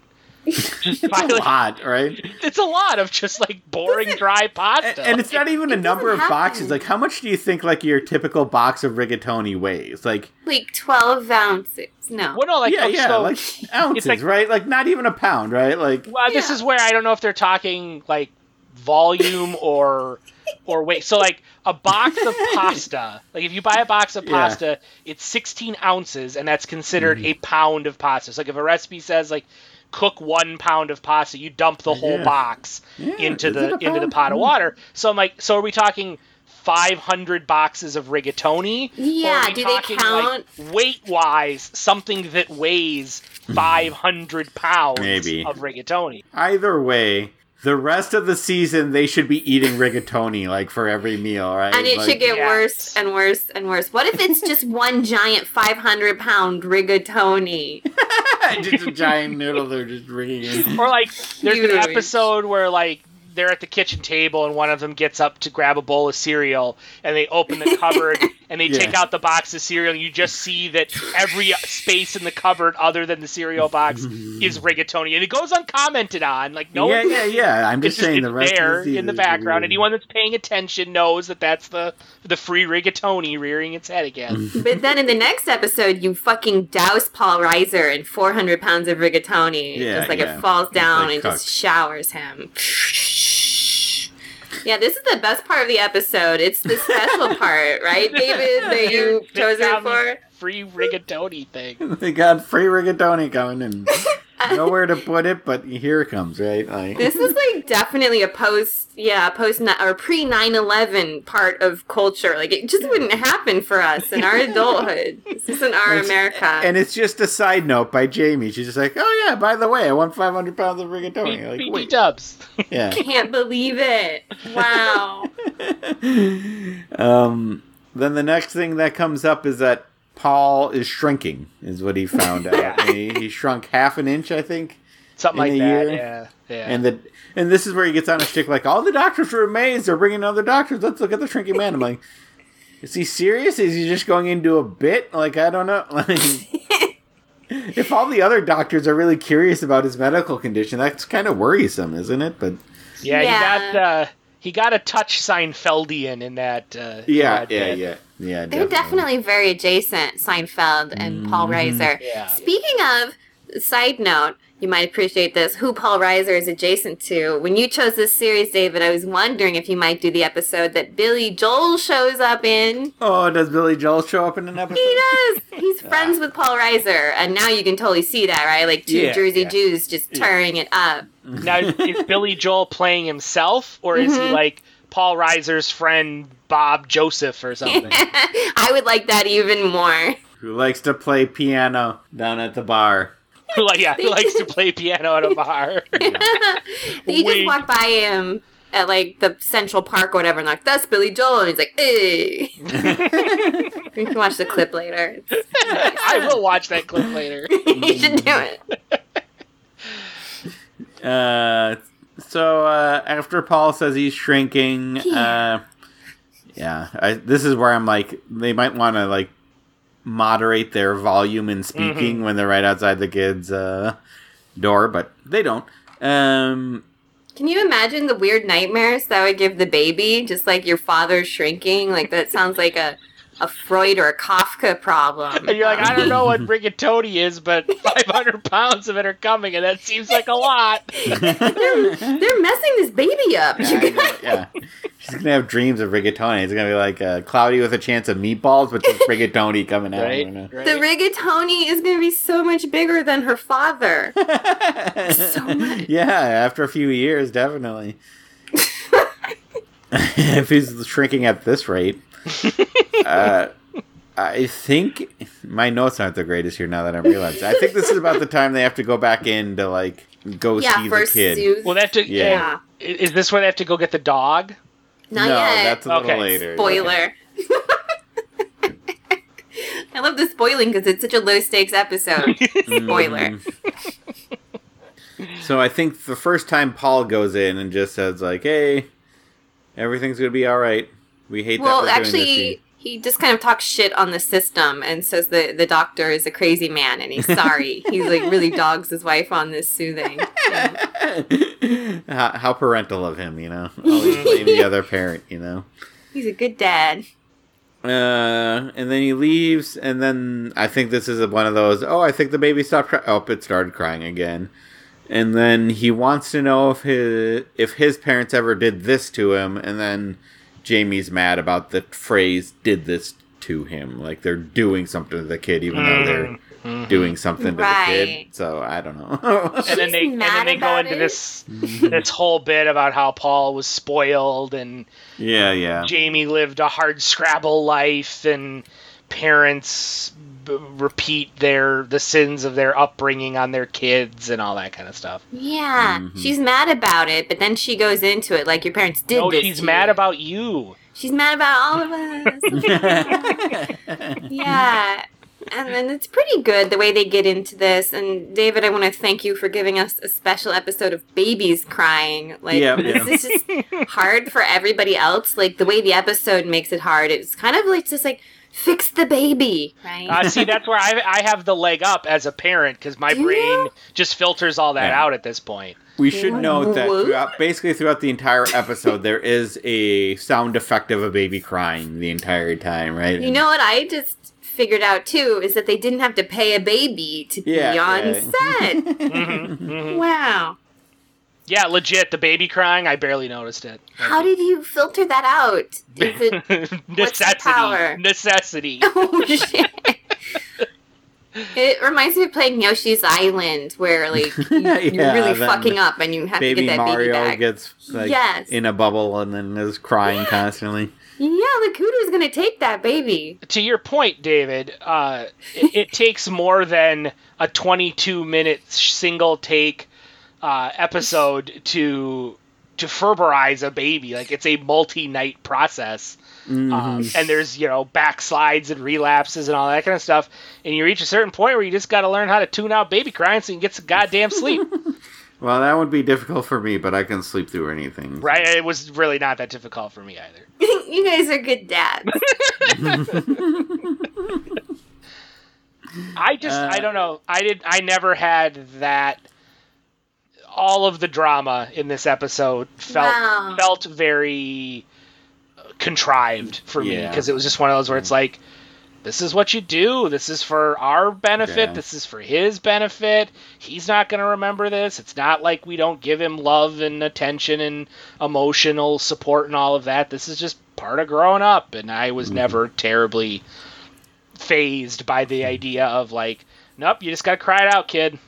just it's by, a like, lot, right? It's a lot of just like boring dry pasta, and it's not even it, a it number of happen. boxes. Like, how much do you think like your typical box of rigatoni weighs? Like, like twelve ounces? No, well, no, like yeah, oh, yeah, so like ounces, like, right? Like, not even a pound, right? Like, well, yeah. this is where I don't know if they're talking like volume or or weight. So, like a box of pasta, like if you buy a box of pasta, yeah. it's sixteen ounces, and that's considered mm. a pound of pasta. So, like if a recipe says like cook one pound of pasta, you dump the whole yeah. box yeah. into Is the into the pot of water. So I'm like, so are we talking five hundred boxes of rigatoni? Yeah, or do they count? Like, weight-wise, something that weighs five hundred pounds Maybe. of rigatoni. Either way, the rest of the season, they should be eating rigatoni, like, for every meal, right? And it like, should get yes. worse and worse and worse. What if it's just one giant five hundred pound rigatoni? Just a giant noodle they're just ringing in. Or, like, there's Huge. an episode where, like, they're at the kitchen table and one of them gets up to grab a bowl of cereal and they open the cupboard and they yeah. take out the box of cereal and you just see that every space in the cupboard other than the cereal box is rigatoni, and it goes uncommented on. Like, no yeah, one yeah, yeah. I'm just saying, just the rest there of the in the background. Anyone that's paying attention knows that that's the the free rigatoni rearing its head again. But then in the next episode, you fucking douse Paul Reiser in four hundred pounds of rigatoni. Yeah, just like yeah. it falls down like and cooked. just showers him. Yeah, this is the best part of the episode. It's the special part, right, David, that you chose it for? Free rigatoni thing. They got free rigatoni going and nowhere to put it, but here it comes, right? Like, this is like definitely a post, yeah, post or pre nine eleven part of culture. Like, it just wouldn't happen for us in our adulthood. This isn't our it's, America. And it's just a side note by Jamie. She's just like, oh yeah, by the way, I won five hundred pounds of rigatoni. Like, wait, dubs. Yeah. Can't believe it. Wow. um. Then the next thing that comes up is that Paul is shrinking, is what he found out. he, he shrunk half an inch, I think. Something like that, yeah, yeah. And the and this is where he gets on a shtick like, all the doctors were amazed, they're bringing other doctors, let's look at the shrinking man. I'm like, is he serious? Is he just going into a bit? Like, I don't know. Like, if all the other doctors are really curious about his medical condition, that's kind of worrisome, isn't it? But Yeah, yeah. he got... Uh, He got a touch Seinfeldian in that. Uh, yeah, yeah, yeah, yeah, yeah. They're definitely. definitely very adjacent, Seinfeld and mm-hmm. Paul Reiser. Yeah. Speaking of, side note, you might appreciate this, who Paul Reiser is adjacent to. When you chose this series, David, I was wondering if you might do the episode that Billy Joel shows up in. Oh, does Billy Joel show up in an episode? He does! He's friends with Paul Reiser, and now you can totally see that, right? Like two yeah, Jersey yeah. Jews just tearing yeah. it up. Now, is Billy Joel playing himself, or is mm-hmm. he like Paul Reiser's friend Bob Joseph or something? I would like that even more. Who likes to play piano down at the bar? Like, yeah, who likes to play piano at a bar? They just walk by him at like the Central Park or whatever, and like, that's Billy Joel, and he's like, "Hey." You can watch the clip later. I will watch that clip later. You should do it. Uh, so uh, after Paul says he's shrinking, uh, yeah, I, this is where I'm like, they might want to like moderate their volume in speaking mm-hmm. when they're right outside the kid's uh, door, but they don't. Um, Can you imagine the weird nightmares that would give the baby? Just like your father's shrinking, like that sounds like a. a Freud or a Kafka problem. And you're like, I don't know what rigatoni is, but five hundred pounds of it are coming, and that seems like a lot. they're, they're messing this baby up. Yeah, you guys. yeah. She's going to have dreams of rigatoni. It's going to be like uh, Cloudy with a Chance of Meatballs, but just rigatoni coming out. Right, right. The rigatoni is going to be so much bigger than her father. So much. Yeah, after a few years, definitely. If he's shrinking at this rate. uh, I think my notes aren't the greatest here now that I'm realizing. I think this is about the time they have to go back in to like go yeah, see the kid. Sue's. Well, they have to. Yeah. yeah. Is this where they have to go get the dog? Not no, yet. that's a okay. little later. Spoiler. Okay. I love the spoiling because it's such a low stakes episode. Spoiler. Mm. So I think the first time Paul goes in and just says, like, hey, everything's going to be all right. We hate well, that we're actually, doing this. Well, actually, he just kind of talks shit on the system and says that the doctor is a crazy man and he's sorry. He's like really dogs his wife on this soothing. Yeah. How, how parental of him, you know? Always blame the other parent, you know? He's a good dad. Uh, and then he leaves, and then I think this is one of those, oh, I think the baby stopped crying. Oh, it started crying again. And then he wants to know if his, if his parents ever did this to him, and then Jamie's mad about the phrase, did this to him. Like, they're doing something to the kid, even mm. though they're mm-hmm. doing something to right. the kid. So, I don't know. and then they, and then they go it. into this this whole bit about how Paul was spoiled, and yeah, um, yeah. Jamie lived a hard scrabble life, and parents b- repeat their the sins of their upbringing on their kids and all that kind of stuff. Yeah, mm-hmm. she's mad about it, but then she goes into it like your parents did no, this. No, she's mad you. about you. She's mad about all of us. yeah, and then it's pretty good the way they get into this. And David, I want to thank you for giving us a special episode of babies crying. Like yeah, this yeah. is just hard for everybody else. Like the way the episode makes it hard, it's kind of like just like. Fix the baby, right? Uh, see, that's where I I have the leg up as a parent because my Do brain you? just filters all that yeah. out at this point. We should what? note that throughout, basically throughout the entire episode, there is a sound effect of a baby crying the entire time, right? You know what I just figured out, too, is that they didn't have to pay a baby to yeah, be on yeah. set. mm-hmm, mm-hmm. Wow. Yeah, legit, the baby crying, I barely noticed it. That's How did you filter that out? Is it what's the power? Necessity. Oh, shit. It reminds me of playing Yoshi's Island, where, like, you, yeah, you're really fucking up and you have to get that Mario baby back. Baby Mario gets, like, yes. in a bubble and then is crying yeah. constantly. Yeah, like, who's going to take that baby? To your point, David, uh, it, it takes more than a twenty-two minute single take Uh, episode to to Ferberize a baby. Like, it's a multi-night process. Mm-hmm. Um, and there's, you know, backslides and relapses and all that kind of stuff. And you reach a certain point where you just got to learn how to tune out baby crying so you can get some goddamn sleep. Well, that would be difficult for me, but I can sleep through anything. Right? It was really not that difficult for me either. You guys are good dads. I just, uh, I don't know. I did. I never had that... All of the drama in this episode felt wow. felt very contrived for me because yeah. it was just one of those where it's like, this is what you do. This is for our benefit. Yeah. This is for his benefit. He's not going to remember this. It's not like we don't give him love and attention and emotional support and all of that. This is just part of growing up. And I was mm-hmm. never terribly fazed by the idea of like, nope, you just got to cry it out, kid.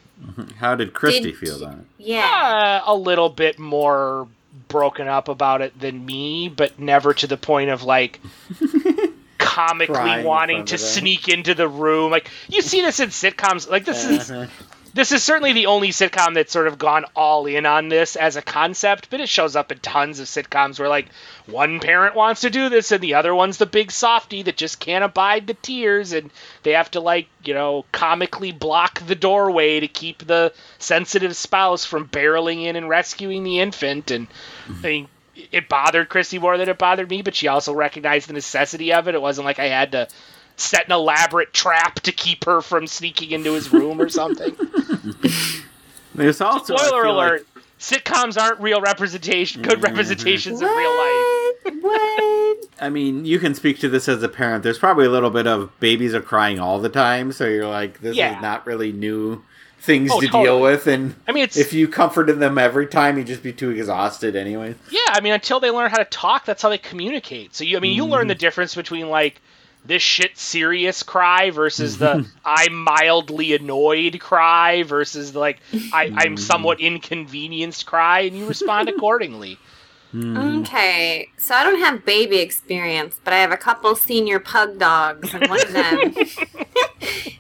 How did Christy did, feel about it? Yeah. Uh, a little bit more broken up about it than me, but never to the point of, like, comically Crying wanting to sneak into the room. Like, you see this in sitcoms. Like, this uh-huh. is this is certainly the only sitcom that's sort of gone all in on this as a concept, but it shows up in tons of sitcoms where, like, one parent wants to do this and the other one's the big softy that just can't abide the tears, and they have to, like, you know, comically block the doorway to keep the sensitive spouse from barreling in and rescuing the infant. And I mean, it bothered Christy more than it bothered me, but she also recognized the necessity of it. It wasn't like I had to set an elaborate trap to keep her from sneaking into his room or something. There's also, spoiler alert, like... sitcoms aren't real representation, good representations of real life. What? I mean, you can speak to this as a parent. There's probably a little bit of babies are crying all the time, so you're like, this yeah. is not really new things oh, to totally. deal with. And I mean, it's... if you comforted them every time, you'd just be too exhausted anyway. Yeah, I mean, until they learn how to talk, that's how they communicate. So, you, I mean, you mm. learn the difference between, like, this shit serious cry versus the I'm mildly annoyed cry versus the, like, I, I'm somewhat inconvenienced cry, and you respond accordingly. Okay, so I don't have baby experience, but I have a couple senior pug dogs, and one of them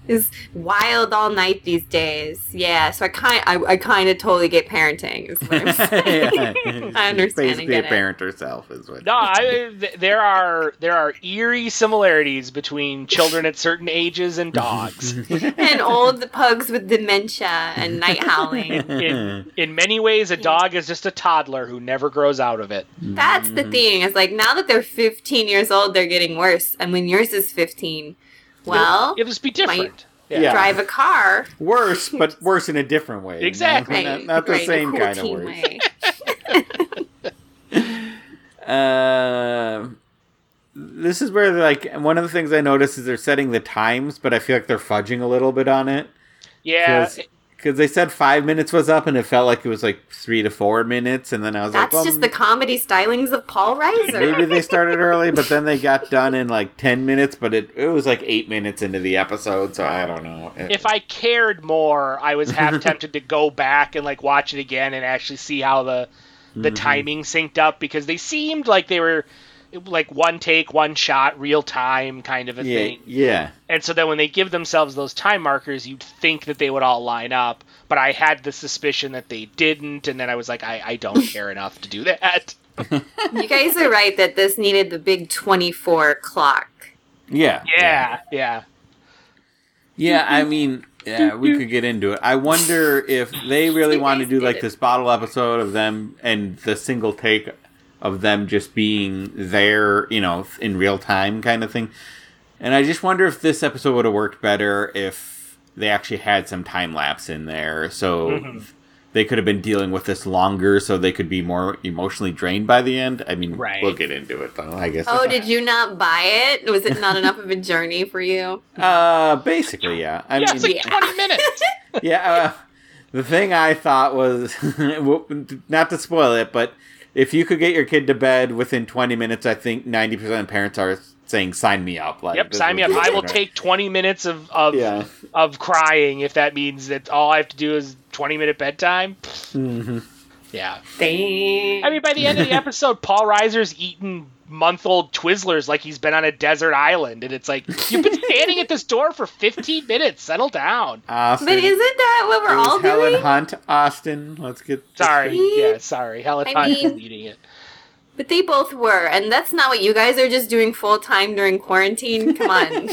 is wild all night these days. Yeah, so I kind I, I kind of totally get parenting is what I'm saying. Yeah. I understand. Basically a parent herself is what. No, I, there are there are eerie similarities between children at certain ages and dogs and old pugs with dementia and night howling. In, in many ways, a dog is just a toddler who never grows out of it. That's the thing. It's like now that they're fifteen years old, they're getting worse. And when yours is fifteen. Well, it'll just be different. Yeah. Drive a car. Worse, but worse in a different way. Exactly. Not, not the right. same cool kind of way. uh, this is where, like, one of the things I noticed is they're setting the times, but I feel like they're fudging a little bit on it. Yeah. Because they said five minutes was up, and it felt like it was like three to four minutes, and then I was That's like, "That's just um, the comedy stylings of Paul Reiser." Maybe they started early, but then they got done in like ten minutes, but it it was like eight minutes into the episode, so I don't know. It, if I cared more, I was half tempted to go back and like watch it again and actually see how the the mm-hmm. timing synced up, because they seemed like they were. Like one take, one shot, real time kind of a yeah, thing. Yeah. And so then when they give themselves those time markers, you'd think that they would all line up. But I had the suspicion that they didn't. And then I was like, I, I don't care enough to do that. You guys are right that this needed the big twenty-four clock. Yeah. Yeah. Yeah. Yeah. I mean, yeah, we could get into it. I wonder if they really want to do like it. This bottle episode of them and the single take of them just being there, you know, in real time kind of thing. And I just wonder if this episode would have worked better if they actually had some time lapse in there. So mm-hmm. they could have been dealing with this longer so they could be more emotionally drained by the end. I mean, right. We'll get into it, though, I guess. Oh, did you not buy it? Was it not enough of a journey for you? Uh, basically, yeah. I yeah, mean, it's like yeah. twenty minutes. yeah. Uh, the thing I thought was, not to spoil it, but if you could get your kid to bed within twenty minutes, I think ninety percent of parents are saying, sign me up. Like, yep, sign me up. I will take twenty minutes of of, yeah. of crying if that means that all I have to do is twenty-minute bedtime. Mm-hmm. Yeah. Dang. I mean, by the end of the episode, Paul Reiser's eaten month-old Twizzlers like he's been on a desert island, and it's like, you've been standing at this door for fifteen minutes, settle down. Austin. But isn't that what we're all Helen doing? Helen Hunt, Austin, let's get sorry yeah sorry Helen I Hunt mean, is leading it, but they both were, and that's not what you guys are just doing full-time during quarantine, come on.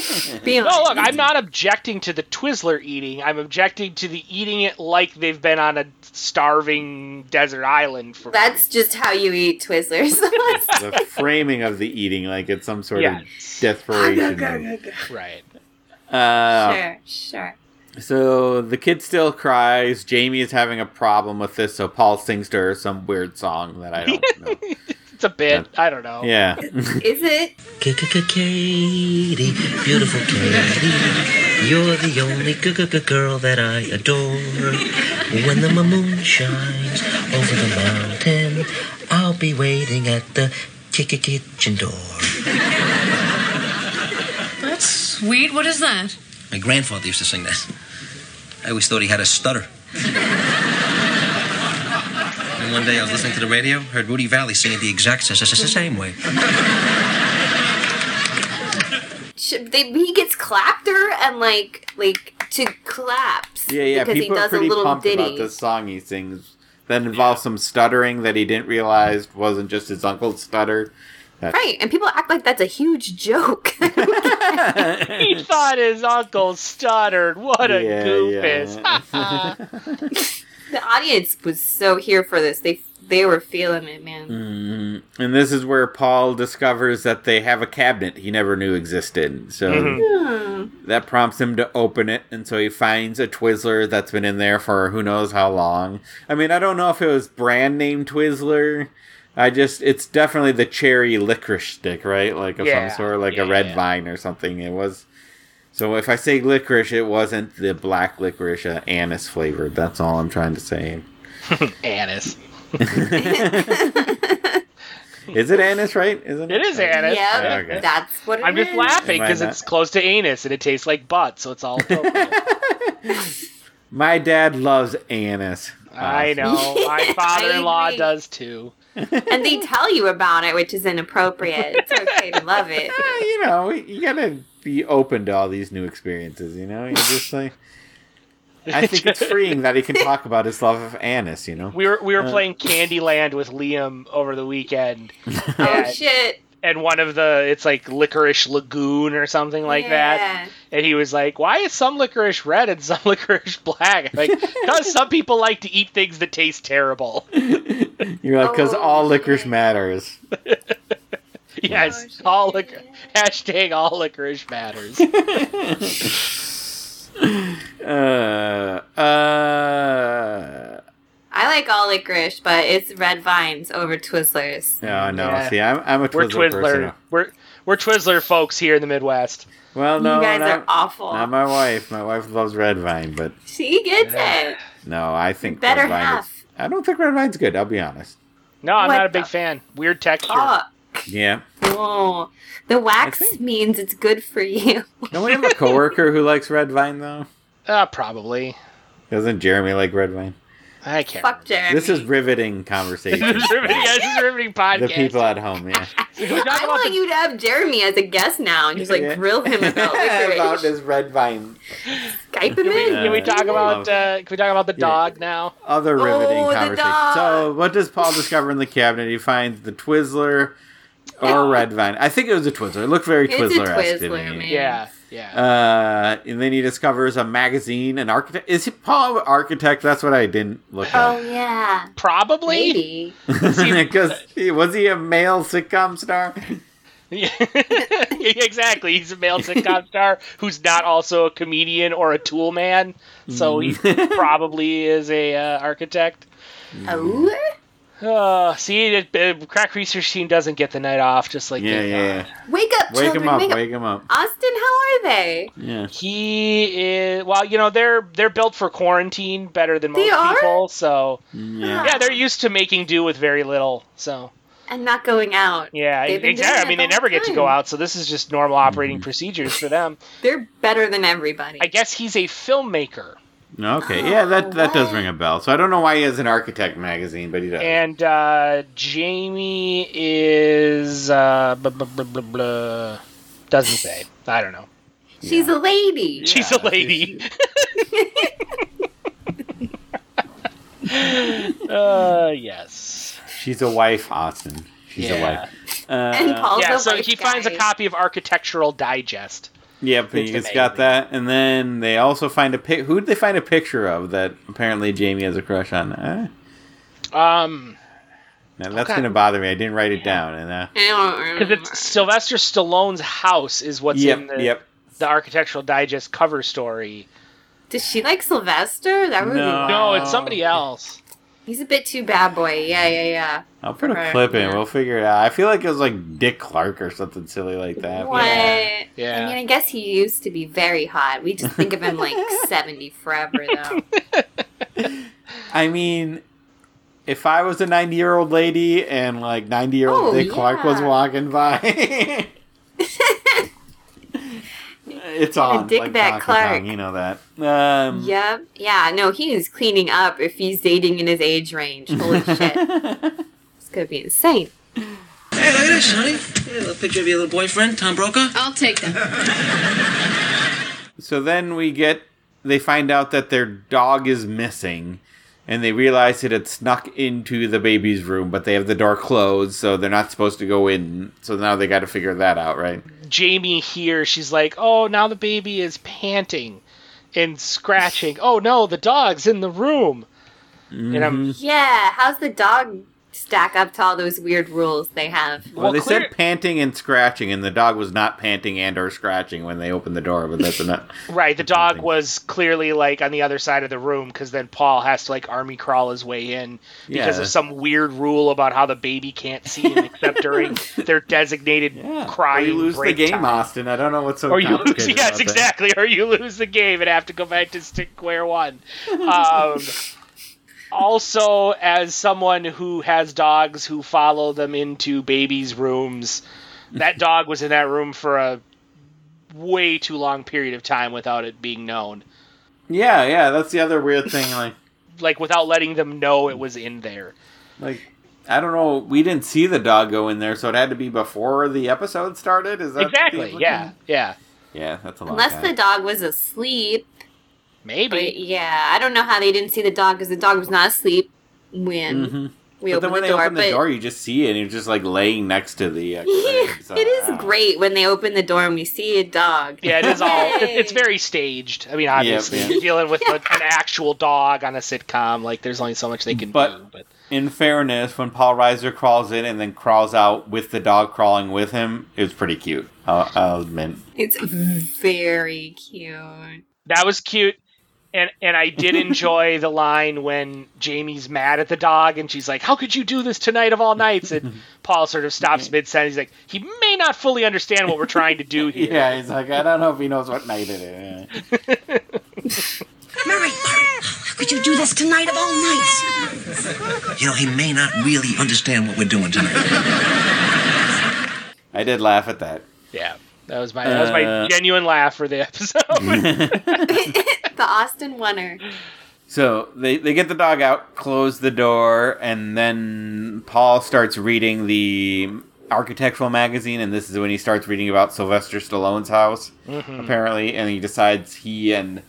Be no, look, I'm not objecting to the Twizzler eating, I'm objecting to the eating it like they've been on a starving desert island for that's me. Just how you eat Twizzlers. The framing of the eating like it's some sort yeah. of desperation. Right. Uh, sure, sure. So the kid still cries. Jamie is having a problem with this, so Paul sings to her some weird song that I don't know. It's a bit. Yeah. I don't know. Yeah. Is it? Katie, beautiful Katie, you're the only girl that I adore. When the moon shines over the mountain, I'll be waiting at the kitchen door. That's sweet. What is that? My grandfather used to sing that. I always thought he had a stutter. And one day I was listening to the radio, heard Rudy Vallee singing the exact same way. He gets clapped her and like like to claps. Yeah, yeah. Because people he does are pretty a little pumped ditty. About this song he sings that involves some stuttering that he didn't realize wasn't just his uncle's stutter. That's right, and people act like that's a huge joke. He thought his uncle stuttered. What a yeah, goofus. Yeah. The audience was so here for this. They they were feeling it, man. Mm-hmm. And this is where Paul discovers that they have a cabinet he never knew existed. So mm-hmm. yeah. that prompts him to open it, and so he finds a Twizzler that's been in there for who knows how long. I mean, I don't know if it was brand name Twizzler. I just, it's definitely the cherry licorice stick, right? Like of yeah. some sort, like yeah, a red yeah. vine or something. It was, so if I say licorice, it wasn't the black licorice, uh, anise flavored. That's all I'm trying to say. Anise. Is it anise, right? Isn't it? It is anise. Yeah, yeah okay. That's what it I'm is. I'm just laughing because it's close to anus and it tastes like butt, so it's all appropriate. My dad loves anise. Awesome. I know. My father-in-law does too. And they tell you about it, which is inappropriate. It's okay to love it. You know, you gotta be open to all these new experiences, you know? You just like... I think it's freeing that he can talk about his love of anise, you know? We were we were uh, playing Candyland with Liam over the weekend. Oh, and, shit. And one of the, it's like Licorice Lagoon or something like yeah. that. And he was like, why is some licorice red and some licorice black? I'm like, because some people like to eat things that taste terrible. You're like, because oh, all licorice shit. matters. Yes, oh, all licorice. Hashtag all licorice matters. Uh, uh, I like all licorice, but it's Red Vines over Twizzlers. No, no. Yeah. See, I'm, I'm a Twizzler. We're Twizzler. Person. We're we're Twizzler folks here in the Midwest. Well, no, you guys not, are awful. Not my wife. My wife loves Red Vine, but she gets yeah. it. No, I think better Red Vine half. Is, I don't think Red Vine's good. I'll be honest. No, I'm what not a big the? fan. Weird texture. Oh. Yeah. Oh, the wax means it's good for you. Don't we have a coworker who likes Red Vine though? Uh, probably. Doesn't Jeremy like Red Vine? I can't. Fuck Jeremy. This is riveting conversation. This is riveting. Yeah, this is riveting podcast. The people at home, yeah. I want the... you to have Jeremy as a guest now, and just like yeah. grill him about licorice. About his Red Vine. Skype him in. Uh, can we talk about? Uh, can we talk about the dog yeah. now? Other riveting oh, conversation. So, what does Paul discover in the cabinet? He finds the Twizzler. Or Red Vine. I think it was a Twizzler. It looked very Twizzler-esque, didn't it? Yeah, yeah. Uh, and then he discovers a magazine, an architect. Is he Paul architect? That's what I didn't look at. Oh, yeah. Probably. Maybe. Because was he a male sitcom star? Yeah, exactly. He's a male sitcom star who's not also a comedian or a tool man. So he probably is a uh, architect. Oh, Uh, see, the crack research team doesn't get the night off, just like yeah, yeah, yeah. Wake up, wake children! Him up, wake, wake up. him up, Austin. How are they? Yeah, he is. Well, you know, they're they're built for quarantine better than most they people, are? so yeah. yeah, they're used to making do with very little, so and not going out. Yeah, exactly. I mean, they never time. get to go out, so this is just normal operating mm-hmm. procedures for them. They're better than everybody. I guess he's a filmmaker. Okay, oh, yeah, that, that does ring a bell. So I don't know why he has an architect magazine, but he does. And uh, Jamie is... Uh, blah, blah, blah, blah, blah. Doesn't say. I don't know. She's yeah. a lady. Yeah, she's a lady. uh, yes. She's a wife, Austin. She's yeah. a wife. Uh, and Paul's yeah, a so wife he guy. finds a copy of Architectural Digest. Yep, yeah, he's got that. And then they also find a pic. Who did they find a picture of that apparently Jamie has a crush on? Uh, um, now that's okay. going to bother me. I didn't write it down. And uh, because it's Sylvester Stallone's house is what's yep, in the, yep. the Architectural Digest cover story. Does she like Sylvester? That would no. be no, it's somebody else. He's a bit too bad boy. Yeah, yeah, yeah. I'll put a right, clip in. Yeah. We'll figure it out. I feel like it was like Dick Clark or something silly like that. What? Yeah. yeah. I mean, I guess he used to be very hot. We just think of him like seventy forever, though. I mean, if I was a ninety-year-old lady and like ninety-year-old oh, Dick yeah. Clark was walking by, it's on. Dick like, that Clark. On, you know that. Um, yep. Yeah. No, he is cleaning up if he's dating in his age range. Holy shit. It's going to be insane. Hey, look at this, honey. Hey, a little picture of your little boyfriend, Tom Brokaw. I'll take that. So then we get, they find out that their dog is missing, and they realize it had snuck into the baby's room, but they have the door closed, so they're not supposed to go in. So now they got to figure that out, right? Jamie here, she's like, oh, now the baby is panting and scratching. Oh, no, the dog's in the room. Mm-hmm. And I'm, yeah, how's the dog stack up to all those weird rules they have? Well, well they clear- said panting and scratching, and the dog was not panting and or scratching when they opened the door, but that's enough. Right, the dog something. was clearly, like, on the other side of the room, because then Paul has to, like, army crawl his way in because yeah. of some weird rule about how the baby can't see him except during their designated yeah. crying break. Or you lose the game, time. Austin. I don't know what's so or you lose, Yes, exactly. That. Or you lose the game and have to go back to square one. Um... Also, as someone who has dogs who follow them into babies' rooms, that dog was in that room for a way too long period of time without it being known. Yeah, yeah, that's the other weird thing. Like, like without letting them know it was in there. Like, I don't know. We didn't see the dog go in there, so it had to be before the episode started. Is that exactly? Yeah, yeah, yeah. That's a long unless time. The dog was asleep. Maybe. But yeah, I don't know how they didn't see the dog because the dog was not asleep when mm-hmm. we but opened the door. But then when the they door, open the but... door, you just see it, and it's just like laying next to the. Uh, yeah, so, it is wow. great when they open the door and we see a dog. Yeah, it is all. It's very staged. I mean, obviously, yep, yeah. dealing with yeah. a, an actual dog on a sitcom, like there's only so much they can but, do, but. In fairness, when Paul Reiser crawls in and then crawls out with the dog crawling with him, it's pretty cute. I'll, I'll admit. It's very cute. That was cute. And and I did enjoy the line when Jamie's mad at the dog and she's like, how could you do this tonight of all nights? And Paul sort of stops mid-sentence. He's like, he may not fully understand what we're trying to do here. Yeah, he's like, I don't know if he knows what night it is. Mary, how could you do this tonight of all nights? You know, he may not really understand what we're doing tonight. I did laugh at that. Yeah, that was my uh, that was my genuine laugh for the episode. The Austin Wunner. So they, they get the dog out, close the door, and then Paul starts reading the architectural magazine, and this is when he starts reading about Sylvester Stallone's house, mm-hmm. apparently, and he decides he and...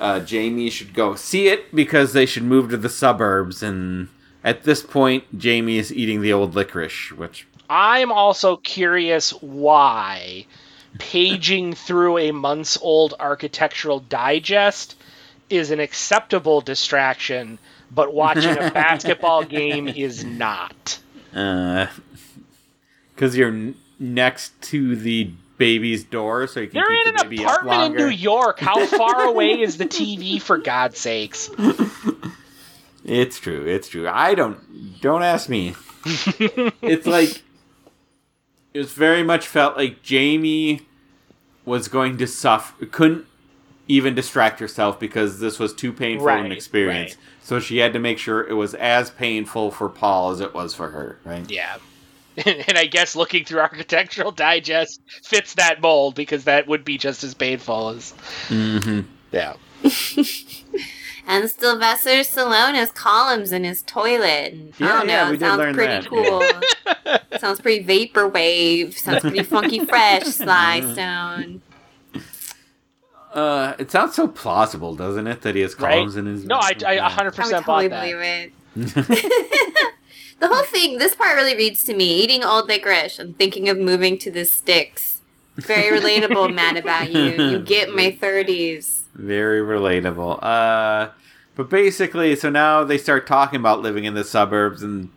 Uh, Jamie should go see it because they should move to the suburbs. And at this point, Jamie is eating the old licorice, which... I'm also curious why paging through a months-old Architectural Digest is an acceptable distraction, but watching a basketball game is not. Uh, 'cause you're n- next to the... baby's door, so you can they're keep the baby up longer. They're in an apartment in New York. How far away is the T V, for God's sakes? It's true. It's true. I don't... Don't ask me. It's like... It was very much felt like Jamie was going to suffer... Couldn't even distract herself because this was too painful right, an experience. Right. So she had to make sure it was as painful for Paul as it was for her, right? Yeah. And I guess looking through Architectural Digest fits that mold because that would be just as painful as... Mm-hmm. Yeah. And Sylvester Stallone has columns in his toilet. And yeah, I don't know. Yeah, we did learn that. Cool. Sounds pretty vaporwave. Sounds pretty funky fresh, Sly Stone. Uh, it sounds so plausible, doesn't it, that he has columns right? in his... No, I, I one hundred percent I would totally believe it. The whole thing, this part really reads to me. Eating old licorice. I'm thinking of moving to the sticks. Very relatable, Mad About You. You get my thirties. Very relatable. Uh, but basically, so now they start talking about living in the suburbs, and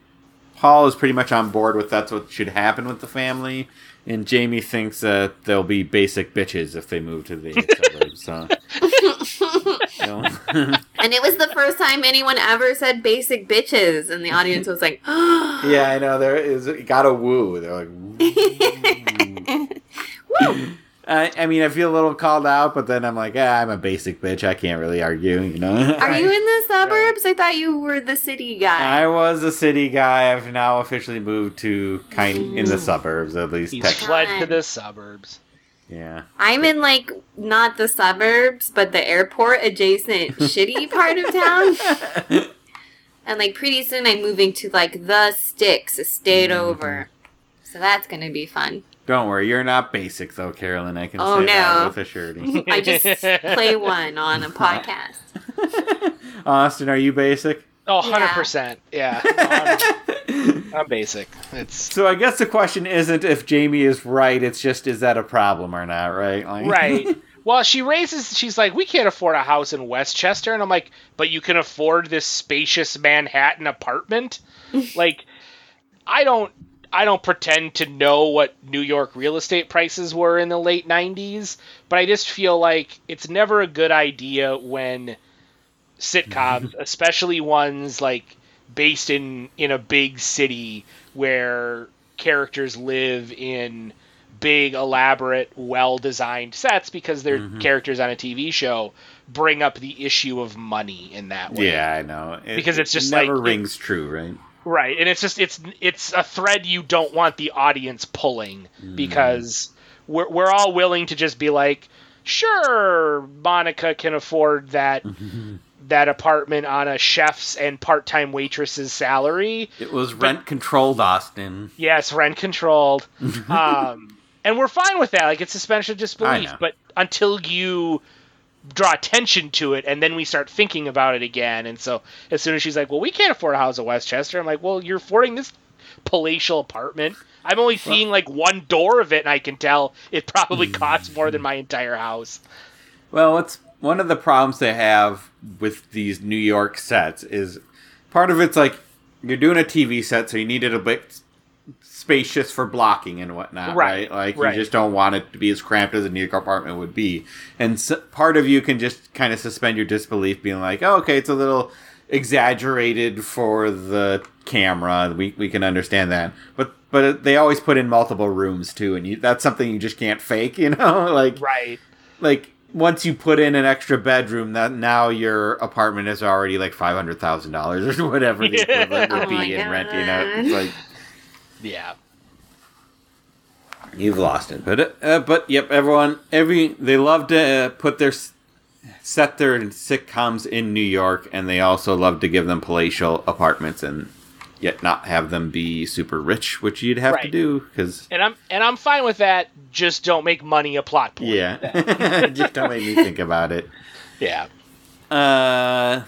Paul is pretty much on board with that's what should happen with the family, and Jamie thinks that they'll be basic bitches if they move to the suburbs. So... And it was the first time anyone ever said basic bitches, and the audience was like, oh. Yeah, I know, there is, it got a woo. They're like, woo. Woo. I, I mean, I feel a little called out, but then I'm like, ah, I'm a basic bitch. I can't really argue, you know? Are you in the suburbs? I thought you were the city guy. I was a city guy. I've now officially moved to kind Ooh. in the suburbs, at least. He's fled to the suburbs. Yeah. I'm in, like, not the suburbs, but the airport-adjacent shitty part of town. And, like, pretty soon I'm moving to, like, the sticks, a state mm-hmm. over. So that's going to be fun. Don't worry. You're not basic, though, Carolyn. I can oh, say no. that with a surety. I just play one on a podcast. Austin, are you basic? Oh, one hundred percent. Yeah. yeah. I'm, I'm basic. It's... So I guess the question isn't if Jamie is right. It's just, is that a problem or not, right? Like... Right. Well, she raises, she's like, we can't afford a house in Westchester. And I'm like, but you can afford this spacious Manhattan apartment? Like, I don't, I don't pretend to know what New York real estate prices were in the late nineties. But I just feel like it's never a good idea when... sitcoms, especially ones like based in in a big city where characters live in big, elaborate, well-designed sets because they're mm-hmm. characters on a T V show, bring up the issue of money in that way. Yeah, I know. It, because it's just never like, rings it, true, right? Right, and it's just it's it's a thread you don't want the audience pulling mm. because we're we're all willing to just be like, sure, Monica can afford that that apartment on a chef's and part-time waitress's salary. It was rent-controlled, Austin. Yes, rent-controlled. um, and we're fine with that. Like, it's suspension of disbelief. But until you draw attention to it, and then we start thinking about it again. And so as soon as she's like, well, we can't afford a house in Westchester. I'm like, well, you're affording this palatial apartment. I'm only seeing, well, like, one door of it, and I can tell it probably costs more than my entire house. Well, it's one of the problems they have with these New York sets is part of it's like you're doing a T V set, so you need it a bit spacious for blocking and whatnot, right? right? Like, right. You just don't want it to be as cramped as a New York apartment would be. And so part of you can just kind of suspend your disbelief, being like, oh, okay, it's a little exaggerated for the camera. We we can understand that. But but they always put in multiple rooms, too, and you, that's something you just can't fake, you know? like Right. Like, once you put in an extra bedroom, that now your apartment is already, like, five hundred thousand dollars or whatever the equivalent would be in rent, you know? It's like... Yeah. You've lost it. But, uh, but yep, everyone, every they love to uh, put their... set their sitcoms in New York, and they also love to give them palatial apartments and yet not have them be super rich, which you'd have right. to do. Cause... And I'm and I'm fine with that. Just don't make money a plot point. Yeah. Just don't make me think about it. Yeah. Uh,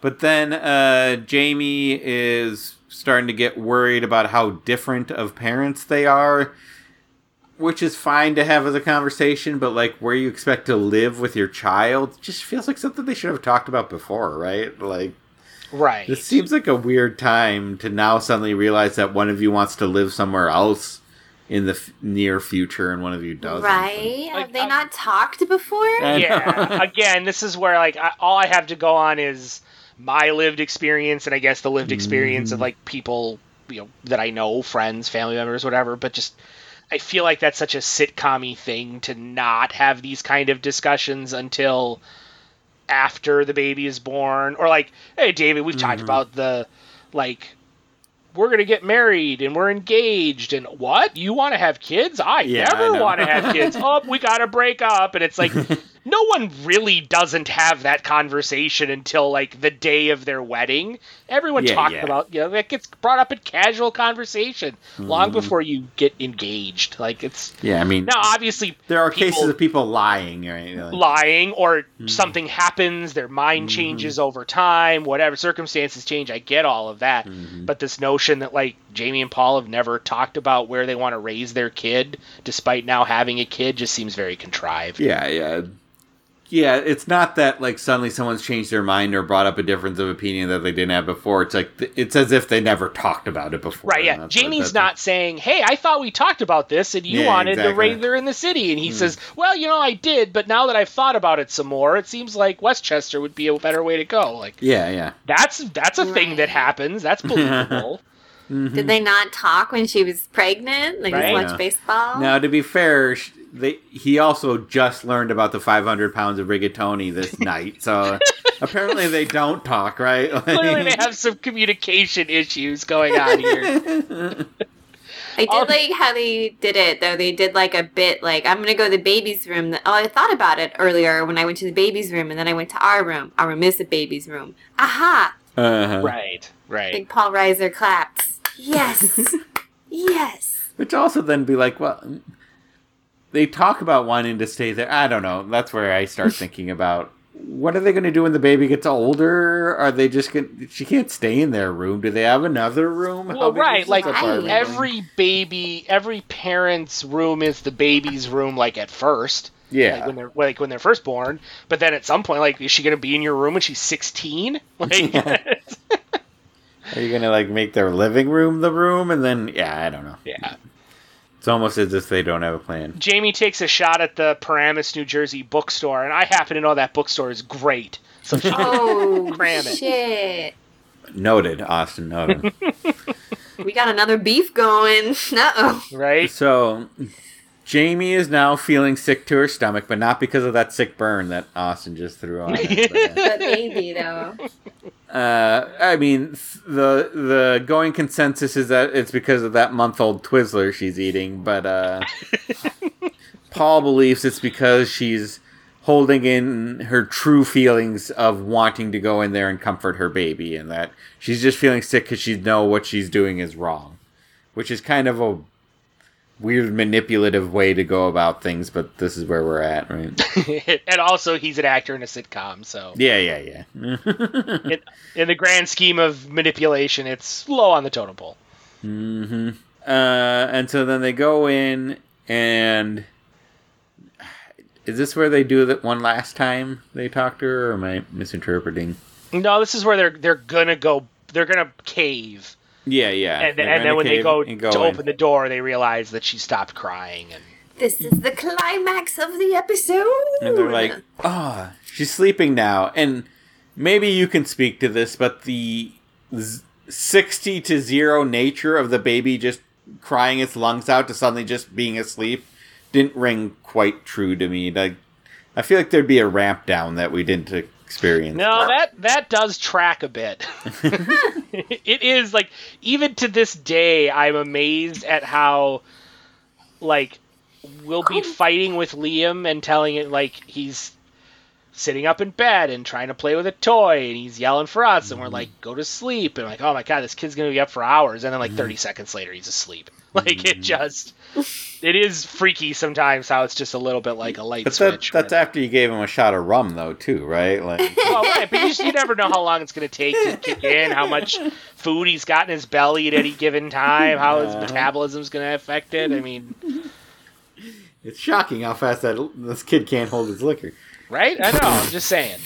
but then uh, Jamie is starting to get worried about how different of parents they are. Which is fine to have as a conversation, but, like, where you expect to live with your child just feels like something they should have talked about before, right? Like, right. This seems like a weird time to now suddenly realize that one of you wants to live somewhere else in the f- near future and one of you doesn't. Right? Like, have they um, not talked before? Yeah. Again, this is where, like, I, all I have to go on is my lived experience and, I guess, the lived experience mm. of, like, people, you know, that I know, friends, family members, whatever, but just... I feel like that's such a sitcom-y thing to not have these kind of discussions until after the baby is born. Or like, hey, David, we've mm-hmm. talked about the, like, we're going to get married and we're engaged. And what? You want to have kids? I yeah, never want to have kids. Oh, we got to break up. And it's like, no one really doesn't have that conversation until, like, the day of their wedding. Everyone yeah, talks yeah. about, you know, that gets brought up in casual conversation mm. long before you get engaged. Like, it's... Yeah, I mean... Now, obviously... There are people, cases of people lying, right? Like, lying, or mm. something happens, their mind mm. changes over time, whatever, circumstances change, I get all of that. Mm. But this notion that, like, Jamie and Paul have never talked about where they want to raise their kid, despite now having a kid, just seems very contrived. Yeah, yeah. Yeah, it's not that, like, suddenly someone's changed their mind or brought up a difference of opinion that they didn't have before. It's like, it's as if they never talked about it before. Right, yeah. Jamie's not like, saying, hey, I thought we talked about this and you yeah, wanted exactly. to raise her in the city. And he mm. says, well, you know, I did, but now that I've thought about it some more, it seems like Westchester would be a better way to go. Like, yeah, yeah. That's, that's a right. thing that happens. That's believable. Mm-hmm. Did they not talk when she was pregnant? Like, right. watch no. baseball? Now, to be fair, she, they, he also just learned about the five hundred pounds of rigatoni this night, so apparently they don't talk, right? Like, clearly they have some communication issues going on here. I did um, like how they did it, though. They did, like, a bit, like, I'm going to go to the baby's room. Oh, I thought about it earlier when I went to the baby's room, and then I went to our room. Our room is the baby's room. Aha! Uh-huh. Right, right. I think Paul Reiser claps. Yes. Yes. Which also then be like, well, they talk about wanting to stay there. I don't know. That's where I start thinking about, what are they going to do when the baby gets older? Are they just going to... She can't stay in their room. Do they have another room? Well, right. Like, every baby, every parent's room is the baby's room, like, at first. Yeah. Like when they're like when they're first born. But then at some point, like, is she going to be in your room when she's sixteen? Like... Are you going to, like, make their living room the room? And then, yeah, I don't know. Yeah. It's almost as if they don't have a plan. Jamie takes a shot at the Paramus, New Jersey bookstore, and I happen to know that bookstore is great. So oh, shit. Noted, Austin, noted. We got another beef going. Uh-oh. Right? So, Jamie is now feeling sick to her stomach, but not because of that sick burn that Austin just threw on it. But, uh, but maybe, though. Uh, I mean, the the going consensus is that it's because of that month-old Twizzler she's eating, but uh, Paul believes it's because she's holding in her true feelings of wanting to go in there and comfort her baby, and that she's just feeling sick because she knows what she's doing is wrong, which is kind of a weird manipulative way to go about things, but this is where we're at, right? And also, he's an actor in a sitcom, so... Yeah, yeah, yeah. in, in the grand scheme of manipulation, it's low on the totem pole. Mm-hmm. Uh, and so then they go in, and... Is this where they do that one last time they talk to her, or am I misinterpreting? No, this is where they're they're gonna go... They're gonna cave... Yeah, yeah. And, and then when they go, go to in. open the door, they realize that she stopped crying. And this is the climax of the episode. And they're like, "Ah, oh, she's sleeping now." And maybe you can speak to this, but the sixty to zero nature of the baby just crying its lungs out to suddenly just being asleep didn't ring quite true to me. Like, I feel like there'd be a ramp down that we didn't experience. No, that that does track a bit. It is, like, even to this day, I'm amazed at how, like, we'll be fighting with Liam and telling it, like, he's sitting up in bed and trying to play with a toy, and he's yelling for us, and we're like, go to sleep, and I'm like, oh my god, this kid's gonna be up for hours, and then, like, thirty seconds later, he's asleep. Like, it just... It is freaky sometimes how it's just a little bit like a light but that, switch. That's after you gave him a shot of rum, though, too, right? Like, oh, right, but you, just, you never know how long it's going to take to kick in, how much food he's got in his belly at any given time, how his metabolism's going to affect it. I mean... It's shocking how fast that this kid can't hold his liquor. Right? I know, I'm just saying.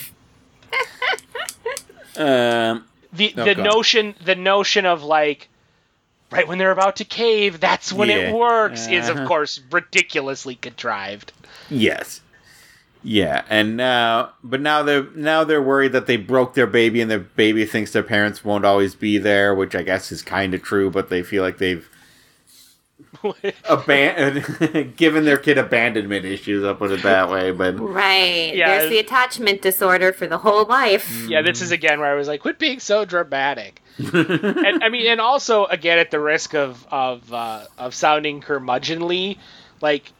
Um, the no, the notion, The notion of, like, right when they're about to cave, that's when yeah. it works, uh-huh. is, of course, ridiculously contrived. Yes. Yeah, and now, but now they're, now they're worried that they broke their baby, and their baby thinks their parents won't always be there, which I guess is kind of true, but they feel like they've aban- given their kid abandonment issues, I'll put it that way. But right, yeah, there's the attachment disorder for the whole life. Yeah, this is again where I was like, quit being so dramatic. And I mean, and also again at the risk of of uh, of sounding curmudgeonly, like,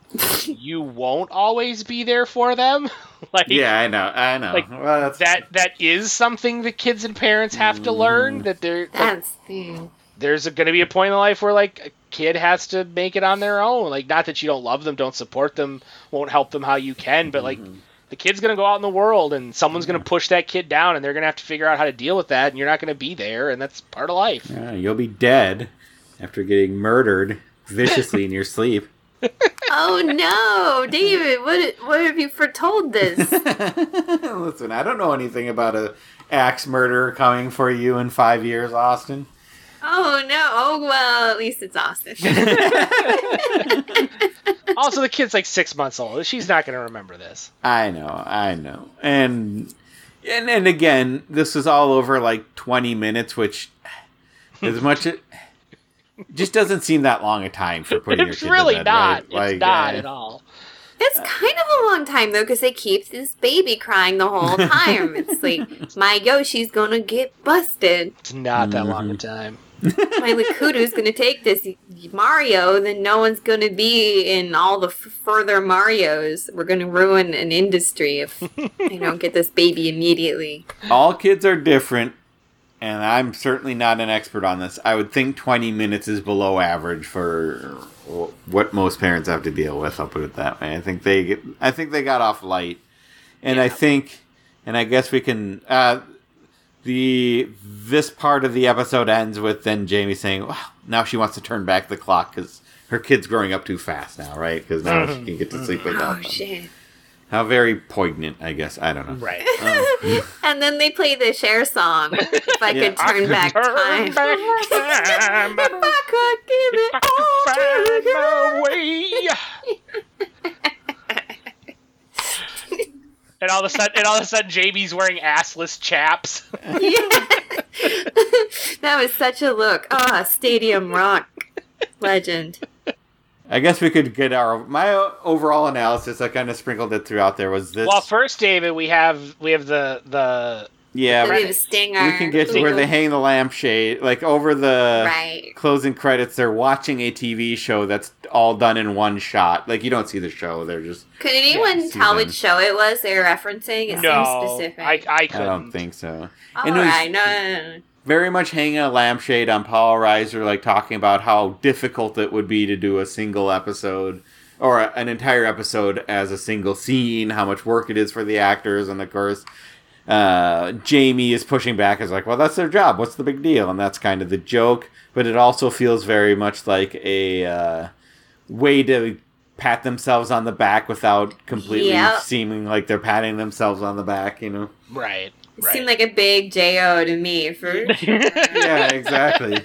you won't always be there for them. Like, yeah, I know, I know. Like, well, that's... that that is something the kids and parents have to learn, that they're that's like, the... there's going to be a point in life where, like, kid has to make it on their own. Like, not that you don't love them, don't support them, won't help them how you can, but, like, mm-hmm. the kid's gonna go out in the world, and someone's mm-hmm. gonna push that kid down, and they're gonna have to figure out how to deal with that, and you're not gonna be there, and that's part of life. Yeah, you'll be dead after getting murdered viciously in your sleep. Oh no, David, what what have you foretold this? Listen, I don't know anything about an axe murderer coming for you in five years, Austin. Oh, no. Oh, well, at least it's Austin. Also, the kid's like six months old. She's not going to remember this. I know. I know. And, and and again, this is all over like twenty minutes, which as much it just doesn't seem that long a time for putting your kid to bed. It's really not. It's like, not uh, at all. It's kind of a long time, though, because they keep this baby crying the whole time. It's like, my Yoshi's going to get busted. It's not that mm-hmm. long a time. My Lakitu's going to take this Mario, then no one's going to be in all the f- further Marios. We're going to ruin an industry if I don't get this baby immediately. All kids are different, and I'm certainly not an expert on this. I would think twenty minutes is below average for what most parents have to deal with. I'll put it that way. I think they get, I think they got off light, and yeah. I think, and I guess we can. Uh, the this part of the episode ends with then Jamie saying, "Well, now she wants to turn back the clock because her kid's growing up too fast now, right? Because now she can get to sleep without them." Oh shit! How very poignant, I guess. I don't know. Right. Um. And then they play the Cher song. If I yeah, could turn I back could time. Turn back time. If I could give if it all to my way. And all of a sudden, and all of a sudden, Jamie's wearing assless chaps. Yeah. That was such a look. Ah, oh, Stadium Rock legend. I guess we could get our my overall analysis. I kind of sprinkled it throughout. There was this. Well, first, David, we have we have the the Yeah, right. A stinger. We can get to where they hang the lampshade. Like, over the right. closing credits, they're watching a T V show that's all done in one shot. Like, you don't see the show. They're just... Could anyone yeah, tell which show it was they were referencing? It no, seems specific. I, I couldn't. I don't think so. All and right, no, no, no. Very much hanging a lampshade on Paul Reiser, like, talking about how difficult it would be to do a single episode... or an entire episode as a single scene, how much work it is for the actors, and of course, uh, Jamie is pushing back, is like, well, that's their job, what's the big deal? And that's kind of the joke, but it also feels very much like a uh, way to pat themselves on the back without completely yep. seeming like they're patting themselves on the back, you know? Right, right. It seemed like a big J O to me. For Yeah, exactly.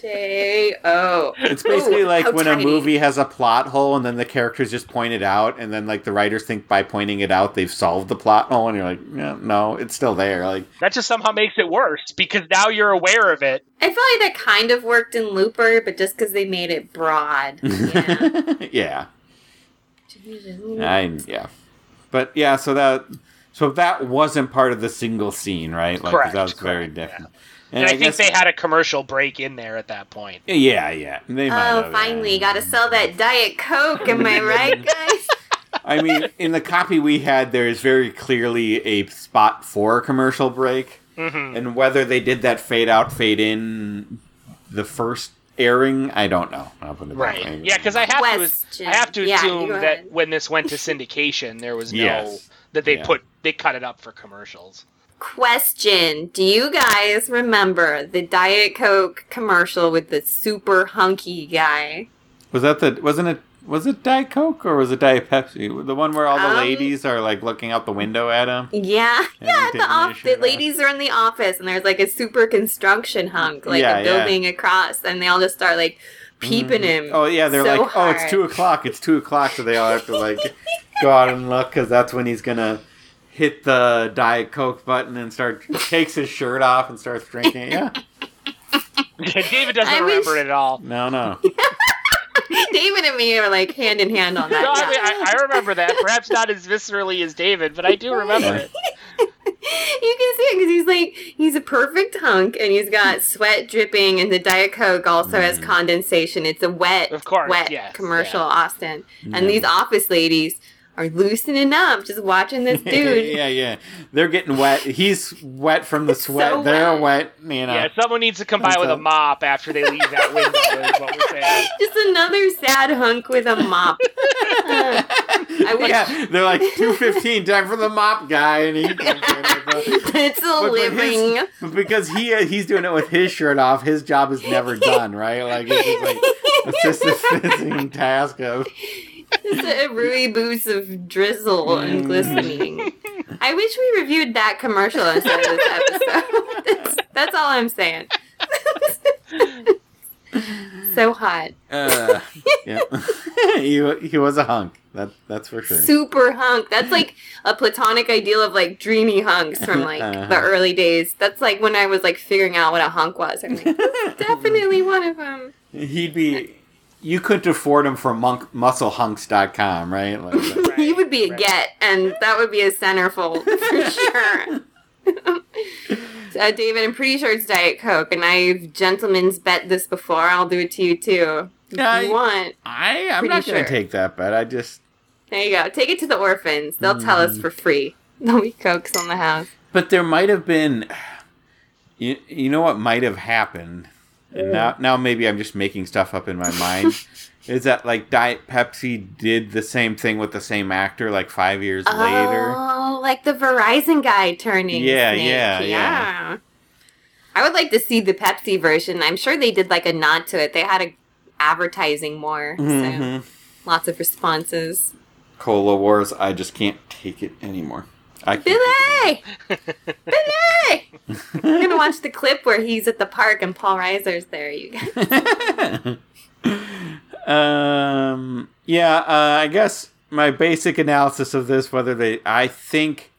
J O It's basically Ooh, like when tiny. a movie has a plot hole and then the characters just point it out, and then like the writers think by pointing it out they've solved the plot hole, and you're like, no, no, it's still there. Like that just somehow makes it worse because now you're aware of it. I feel like that kind of worked in Looper, but just because they made it broad. Yeah. yeah. I, yeah. But yeah, so that so that wasn't part of the single scene, right? Like correct, that was correct, very different. Yeah. And, and I, I think guess, they had a commercial break in there at that point. Yeah, yeah. They might oh, have, finally. Yeah. Got to sell that Diet Coke. Am I right, guys? I mean, in the copy we had, there is very clearly a spot for a commercial break. Mm-hmm. And whether they did that fade out, fade in the first airing, I don't know. I'll put it right. Back. Yeah, because I have Question. to I have to yeah, assume that when this went to syndication, there was no... Yes. That they yeah. put... They cut it up for commercials. Question. Do you guys remember the Diet Coke commercial with the super hunky guy? Was that the, wasn't it, was it Diet Coke or was it Diet Pepsi? The one where all the um, ladies are like looking out the window at him? Yeah. Yeah, the, off, the ladies are in the office and there's like a super construction hunk, like yeah, a building yeah. across, and they all just start like peeping mm-hmm. him. Oh, yeah, they're so like, hard. oh, it's two o'clock, it's two o'clock, so they all have to like go out and look because that's when he's going to hit the Diet Coke button and start takes his shirt off and starts drinking it. Yeah. David doesn't I remember wish... it at all. No, no. David and me are like hand in hand on that. No, I, mean, I, I remember that. Perhaps not as viscerally as David, but I do remember it. You can see it because he's like, he's a perfect hunk and he's got sweat dripping, and the Diet Coke also mm. has condensation. It's a wet, of course, wet yes, commercial yeah. Austin. Mm. And these office ladies are loosening up just watching this dude. yeah, yeah. They're getting wet. He's wet from the sweat. So They're wet. wet. You know. Yeah, someone needs to come by with a mop after they leave that window is what we're saying. Just another sad hunk with a mop. uh, I wish- yeah, they're like, two fifteen, time for the mop guy. And he It's a but, living. But his, because he he's doing it with his shirt off, his job is never done, right? Like, it's just like, it's just this fizzing task of... Just a Ruey boots of drizzle and glistening. I wish we reviewed that commercial instead of this episode. That's, that's all I'm saying. So hot. Uh, yeah. he, he was a hunk. That, that's for sure. Super hunk. That's like a platonic ideal of like dreamy hunks from like uh-huh. the early days. That's like when I was like figuring out what a hunk was. I'm like, that's definitely one of them. He'd be... You couldn't afford him for monk, muscle hunks dot com, right? Like, right he would be a right. get, and that would be a centerfold for sure. uh, David, I'm pretty sure it's Diet Coke, and I've gentlemen's bet this before. I'll do it to you, too. If I, you want. I, I'm not sure. going to take that bet. I just... There you go. Take it to the orphans. They'll mm. tell us for free. There'll be Cokes on the house. But there might have been... You, you know what might have happened... And now, now maybe I'm just making stuff up in my mind, is that, like, Diet Pepsi did the same thing with the same actor, like, five years oh, later. Oh, like the Verizon guy turning Yeah, yeah, yeah, yeah. I would like to see the Pepsi version. I'm sure they did, like, a nod to it. They had a advertising more, mm-hmm. so lots of responses. Cola Wars, I just can't take it anymore. I Billy! Billy! We're going to watch the clip where he's at the park and Paul Reiser's there, you guys. um, yeah, uh, I guess my basic analysis of this, whether they... I think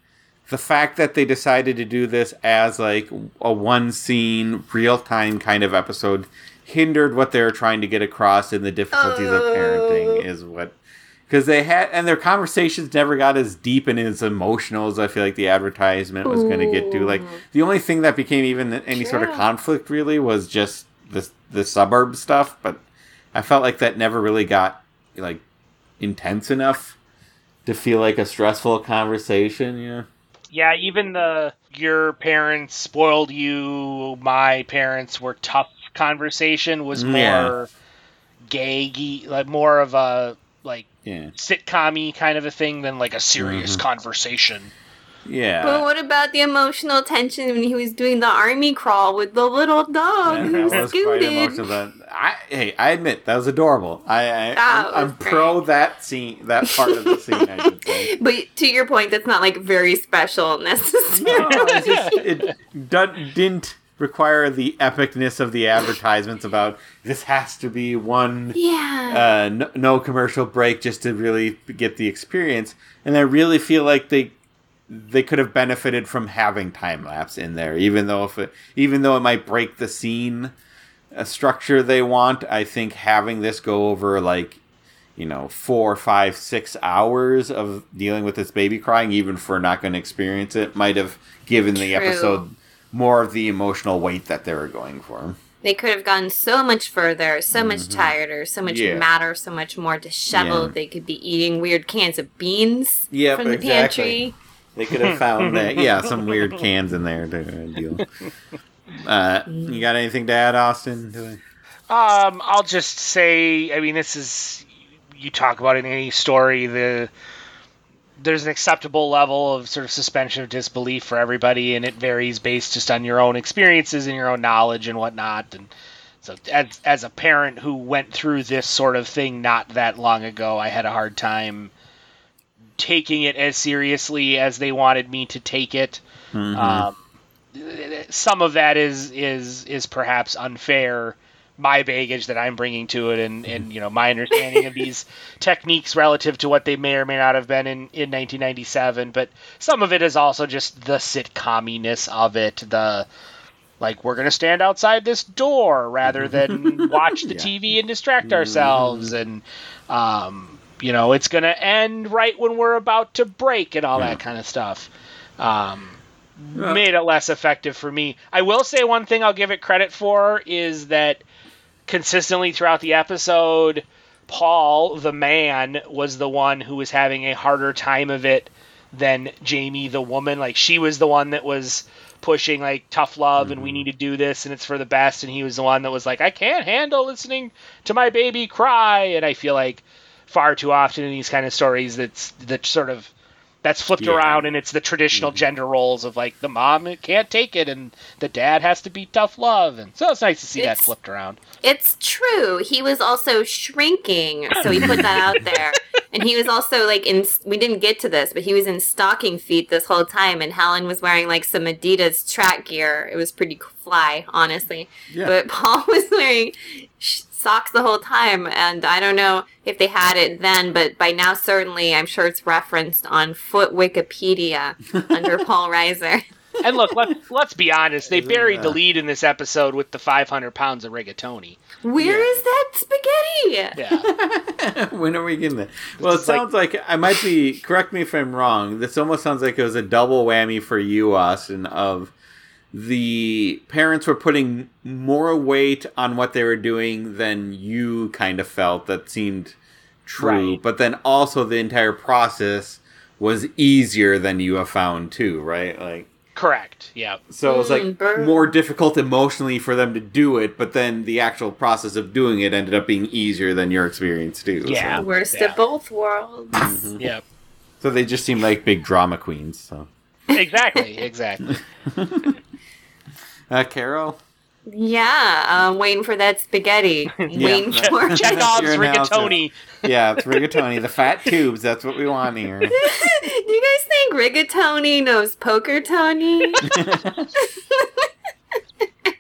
the fact that they decided to do this as, like, a one-scene, real-time kind of episode hindered what they were trying to get across in the difficulties oh. of parenting is what... Because they had, and their conversations never got as deep and as emotional as I feel like the advertisement was going to get to. Like, the only thing that became even any yeah. sort of conflict, really, was just the, the suburb stuff. But I felt like that never really got, like, intense enough to feel like a stressful conversation, you know? Yeah, even the, your parents spoiled you, my parents were tough conversation was more yeah. gaggy, like, more of a, like, yeah. sitcom-y kind of a thing than, like, a serious mm-hmm. conversation. Yeah. But what about the emotional tension when he was doing the army crawl with the little dog who yeah, scooted? I, hey, I admit, that was adorable. I, I, that I'm, I'm pro that scene, that part of the scene, I should say. But to your point, that's not, like, very special necessarily. No, it's just, it done, didn't require the epicness of the advertisements about this has to be one yeah. uh, no, no commercial break just to really get the experience. And I really feel like they they could have benefited from having time lapse in there, even though if it, even though it might break the scene uh, structure they want. I think having this go over, like, you know, four, five, six hours of dealing with this baby crying, even if we're not going to experience it, might have given True. the episode more of the emotional weight that they were going for. They could have gone so much further, so mm-hmm. much tireder, so much yeah. madder, so much more disheveled. Yeah. They could be eating weird cans of beans yep, from the exactly. pantry. They could have found that, yeah, some weird cans in there to deal. Uh, you got anything to add, Austin? Um, I'll just say, I mean, this is, you talk about in any story, the... there's an acceptable level of sort of suspension of disbelief for everybody, and it varies based just on your own experiences and your own knowledge and whatnot. And so as, as a parent who went through this sort of thing not that long ago, I had a hard time taking it as seriously as they wanted me to take it. Mm-hmm. Um, some of that is, is, is perhaps unfair, my baggage that I'm bringing to it, and, and you know, my understanding of these techniques relative to what they may or may not have been in, in nineteen ninety-seven. But some of it is also just the sitcom-iness of it. The, like, we're going to stand outside this door rather than watch the yeah. T V and distract ourselves. And, um, you know, it's going to end right when we're about to break and all yeah. that kind of stuff. Um, yeah. Made it less effective for me. I will say one thing I'll give it credit for is that consistently throughout the episode, Paul, the man, was the one who was having a harder time of it than Jamie, the woman. Like, she was the one that was pushing, like, tough love mm-hmm. and we need to do this and it's for the best. And he was the one that was like, I can't handle listening to my baby cry. And I feel like far too often in these kind of stories, that's that sort of that's flipped yeah. around, and it's the traditional mm-hmm. gender roles of, like, the mom can't take it and the dad has to be tough love. And so it's nice to see it's, that flipped around. It's true. He was also shrinking, so he put that out there. And he was also, like, in, we didn't get to this, but he was in stocking feet this whole time, and Helen was wearing, like, some Adidas track gear. It was pretty fly, honestly. Yeah. But Paul was wearing socks the whole time, and I don't know if they had it then, but by now certainly I'm sure it's referenced on Foot Wikipedia under Paul Reiser. And look, let's, let's be honest, they buried the lead in this episode with the five hundred pounds of rigatoni. Where yeah. is that spaghetti? Yeah. When are we getting that? Well, it sounds like, like, I might be, correct me if I'm wrong, this almost sounds like it was a double whammy for you, Austin, of the parents were putting more weight on what they were doing than you kind of felt that seemed true. Right. But then also the entire process was easier than you have found too, right? Like, correct. Yeah. So it was like mm, more difficult emotionally for them to do it, but then the actual process of doing it ended up being easier than your experience too. Yeah. So. Worst yeah. of both worlds. Mm-hmm. Yeah. So they just seem like big drama queens. So. Exactly. Exactly. Uh, Carol? Yeah, I'm um, waiting for that spaghetti. Yeah, waiting that, for it. Chekhov's rigatoni. Yeah, it's rigatoni. The fat tubes, that's what we want here. Do you guys think rigatoni knows poker, Tony?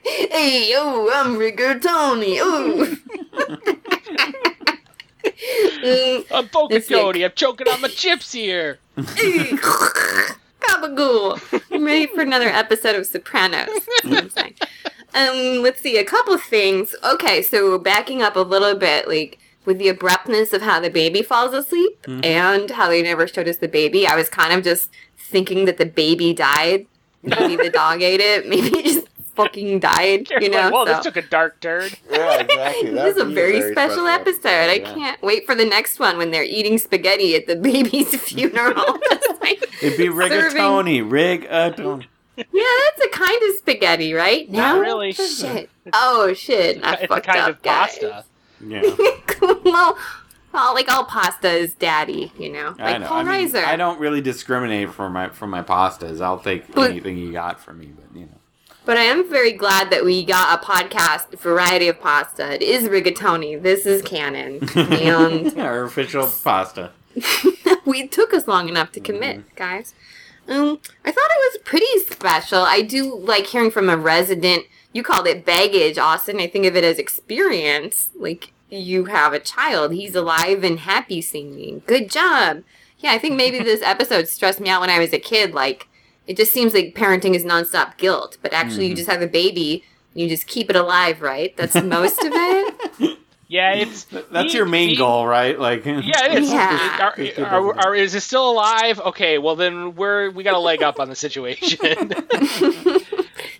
Hey, yo, I'm rigatoni. Ooh. mm, I'm poker, Tony. I'm choking on my chips here. Gabagool. I'm ready for another episode of Sopranos. Um, let's see, a couple things. Okay, so backing up a little bit, like, with the abruptness of how the baby falls asleep mm-hmm. and how they never showed us the baby, I was kind of just thinking that the baby died. Maybe the dog ate it. Maybe it just fucking died. You're you know? Like, well, so. This took a dark turn. Yeah, exactly. This is a very, very special episode. episode. I yeah. can't wait for the next one when they're eating spaghetti at the baby's funeral. Just like it'd be rigatoni. Rigatoni. Yeah, that's a kind of spaghetti, right? Not no? really. Shit. Oh, shit. It's, I it's fucked a kind up, of guys. Pasta. Yeah. Well, all, like all pasta is daddy, you know? Like I know. Paul I mean, Reiser. I don't really discriminate for my for my pastas. I'll take but, anything you got for me, but, you know. But I am very glad that we got a podcast, variety of pasta. It is rigatoni. This is canon. And our official pasta. We took us long enough to commit, mm-hmm. guys. Um, I thought it was pretty special. I do like hearing from a resident. You called it baggage, Austin. I think of it as experience. Like, you have a child. He's alive and happy singing. Good job. Yeah, I think maybe this episode stressed me out when I was a kid. Like, it just seems like parenting is nonstop guilt. But actually, mm-hmm. you just have a baby. And you just keep it alive, right? That's most of it. Yeah, it's that's he, your main he, goal, right? Like, yeah, it is. Yeah. It, are, are, are, is it still alive? Okay, well then we're we got a leg up on the situation.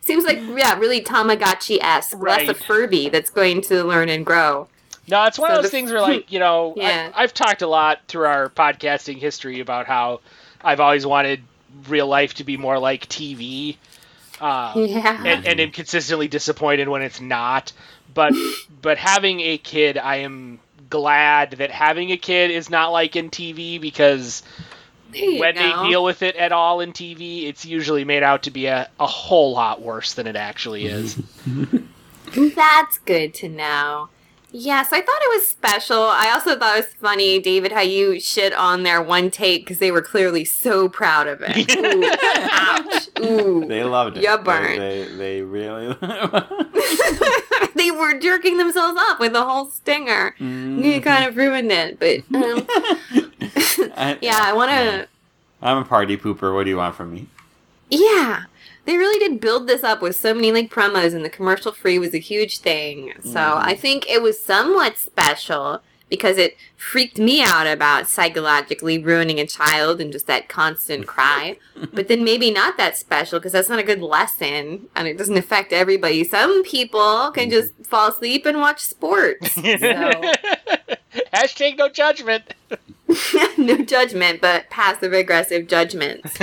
Seems like yeah, really Tamagotchi-esque, right. Less a Furby that's going to learn and grow. No, it's one so of those the, things where, like, you know, yeah. I, I've talked a lot through our podcasting history about how I've always wanted real life to be more like T V, uh, yeah, and, and am consistently disappointed when it's not. But but having a kid, I am glad that having a kid is not like in T V, because when go. they deal with it at all in T V, it's usually made out to be a, a whole lot worse than it actually is. That's good to know. Yes, I thought it was special. I also thought it was funny, David, how you shit on their one take because they were clearly so proud of it. Ooh, ouch. Ooh. They loved it. You burned. They, they, they really They were jerking themselves up with a whole stinger. Mm-hmm. You kind of ruined it, but... Um, I, yeah, I want to... I'm a party pooper. What do you want from me? Yeah. They really did build this up with so many, like, promos, and the commercial-free was a huge thing. So mm. I think it was somewhat special because it freaked me out about psychologically ruining a child and just that constant cry. But then maybe not that special because that's not a good lesson, and it doesn't affect everybody. Some people can just fall asleep and watch sports. So. Hashtag no judgment. No judgment, but passive-aggressive judgments.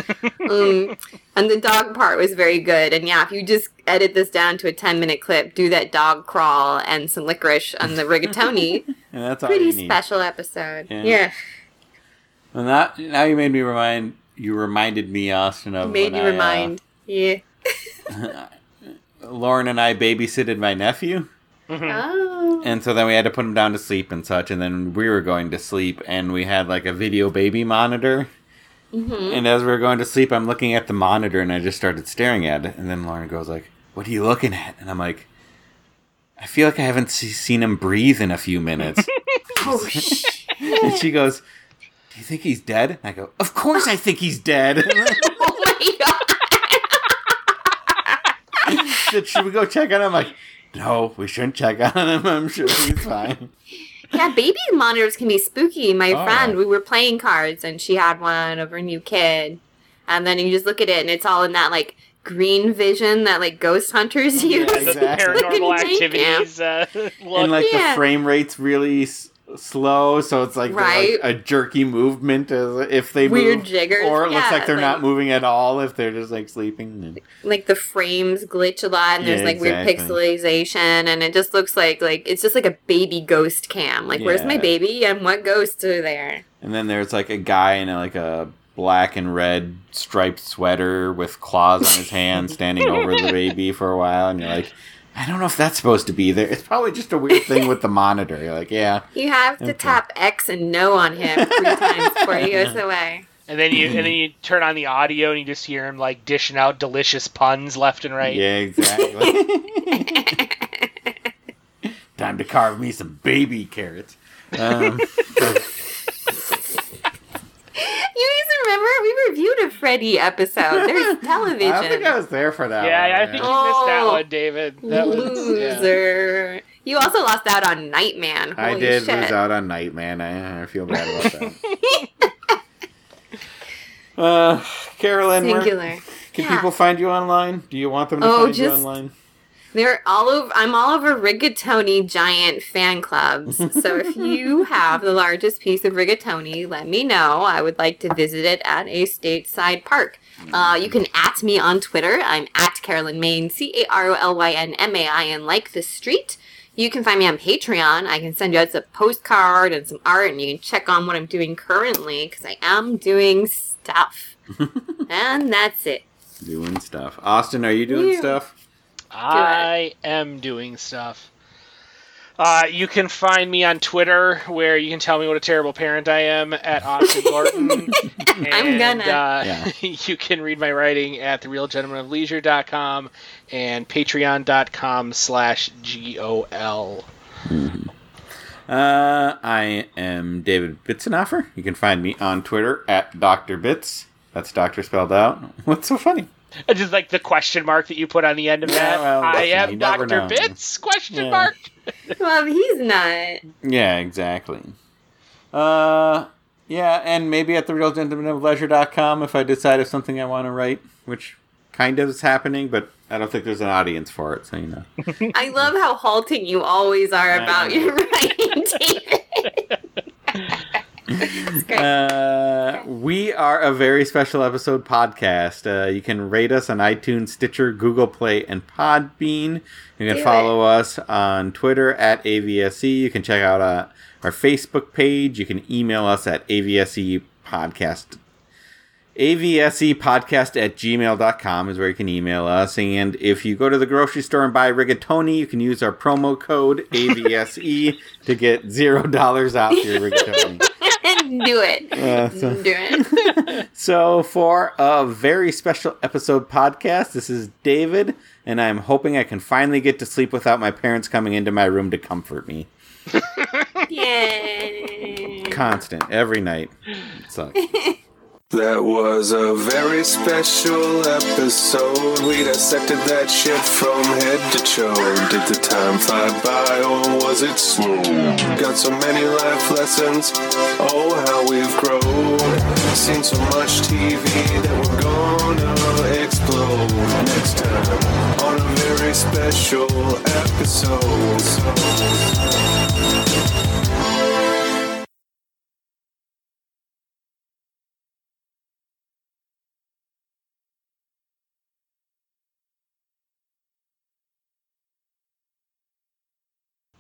Um, and the dog part was very good. And yeah, if you just edit this down to a ten-minute clip, do that dog crawl and some licorice on the rigatoni. Yeah, that's all pretty you need. Special episode. Yeah. yeah. And that now you made me remind you reminded me, Austin, of you made when me I, remind. Uh, yeah. Lauren and I babysitted my nephew. Mm-hmm. Oh. And so then we had to put him down to sleep and such, and then we were going to sleep, and we had like a video baby monitor. Mm-hmm. And as we were going to sleep, I'm looking at the monitor, and I just started staring at it. And then Lauren goes like, "What are you looking at?" And I'm like, "I feel like I haven't see- seen him breathe in a few minutes." Oh shit! And she goes, "Do you think he's dead?" And I go, "Of course I think he's dead." Oh my god! Said, "Should we go check on him?" I'm like, "No, we shouldn't check on him. I'm sure he's fine." Yeah, baby monitors can be spooky. My oh. friend, we were playing cards, and she had one of her new kid. And then you just look at it, and it's all in that, like, green vision that, like, ghost hunters use. Yeah, exactly. Paranormal activities. Uh, and, like, yeah. the frame rate's really s- slow, so it's, like, right? like, a jerky movement as if they Weird move. Weird jiggers. Or it yeah, looks like they're like, not moving at all if they're just, like, sleeping. And... Like, the frames glitch a lot, and yeah, there's, like, exactly. weird pixelization, and it just looks like, like, it's just, like, a baby ghost cam. Like, yeah. where's my baby, and what ghosts are there? And then there's, like, a guy in, a, like, a... black and red striped sweater with claws on his hands standing over the baby for a while, and you're like, I don't know if that's supposed to be there. It's probably just a weird thing with the monitor. You're like, yeah. You have to okay. tap X and no on him three times before he goes away. And then you and then you turn on the audio and you just hear him like dishing out delicious puns left and right. Yeah, exactly. Time to carve me some baby carrots. Um You guys remember? We reviewed a Freddy episode. There's television. I don't think I was there for that yeah, one. Yeah, I think you oh, missed that one, David. That loser. Was, yeah. You also lost out on Nightman. Holy I did shit. lose out on Nightman. I, I feel bad about that. uh, Carolyn, Singular. can yeah. people find you online? Do you want them to oh, find just, you online? They're all over. I'm all over Rigatoni giant fan clubs. So if you have the largest piece of rigatoni, let me know. I would like to visit it at a stateside park. Uh, you can at me on Twitter. I'm at Carolyn Main, C A R O L Y N M A I N, like the street. You can find me on Patreon. I can send you out a postcard and some art, and you can check on what I'm doing currently, because I am doing stuff. And that's it. Doing stuff. Austin, are you doing yeah. stuff? I Do am doing stuff. Uh, you can find me on Twitter, where you can tell me what a terrible parent I am, at Austin Martin. and, I'm gonna. Uh, yeah. You can read my writing at the real gentleman of leisure dot com and patreon dot com slash G O L. Uh, I am David Bitsenoffer. You can find me on Twitter at Doctor Bits. That's doctor spelled out. What's so funny? Just like the question mark that you put on the end of that. Well, I am Doctor Bits? Question yeah. mark. Well, he's not. Yeah, exactly. Uh, yeah, and maybe at the real gentleman of leisure dot com if I decide if something I want to write, which kind of is happening, but I don't think there's an audience for it, so you know. I love how halting you always are about your writing, David. Uh, we are a very special episode podcast. Uh, you can rate us on iTunes, Stitcher, Google Play, and Podbean. You can Do follow it. us on Twitter at A V S E. You can check out uh, our Facebook page. You can email us at A V S E podcast. A V S E podcast at gmail dot com is where you can email us. And if you go to the grocery store and buy rigatoni, you can use our promo code A V S E to get zero dollars off your rigatoni. Do it. Uh, so. Do it. So for a very special episode podcast, this is David, and I'm hoping I can finally get to sleep without my parents coming into my room to comfort me. Yay. Constant. Every night. It sucks. That was a very special episode. We dissected that shit from head to toe. Did the time fly by or was it slow? Got so many life lessons. Oh, how we've grown. Seen so much T V that we're gonna explode. Next time on a very special episode.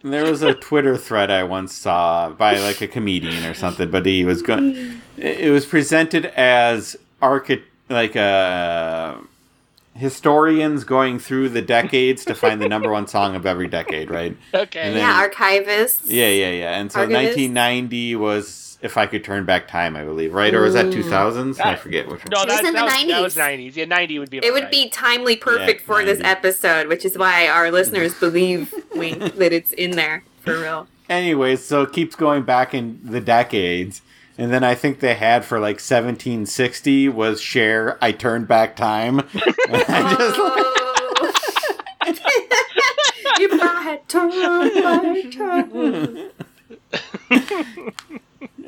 There was a Twitter thread I once saw by like a comedian or something, but he was going. It was presented as archi- like uh, historians going through the decades to find the number one song of every decade, right? Okay. Then, yeah, archivists. Yeah, yeah, yeah. And so archivists? nineteen ninety was If I Could Turn Back Time, I believe, right? Or was that two thousands? That, I forget which one. No, that, it was in that the was, nineties. That was nineties. Yeah, ninety would be about It would right. be timely perfect yeah, for ninety. This episode, which is why our listeners believe wink, that it's in there, for real. Anyways, so it keeps going back in the decades. And then I think they had for like seventeen sixty was Cher, I Turned Back Time. And I just oh. You might turn back time.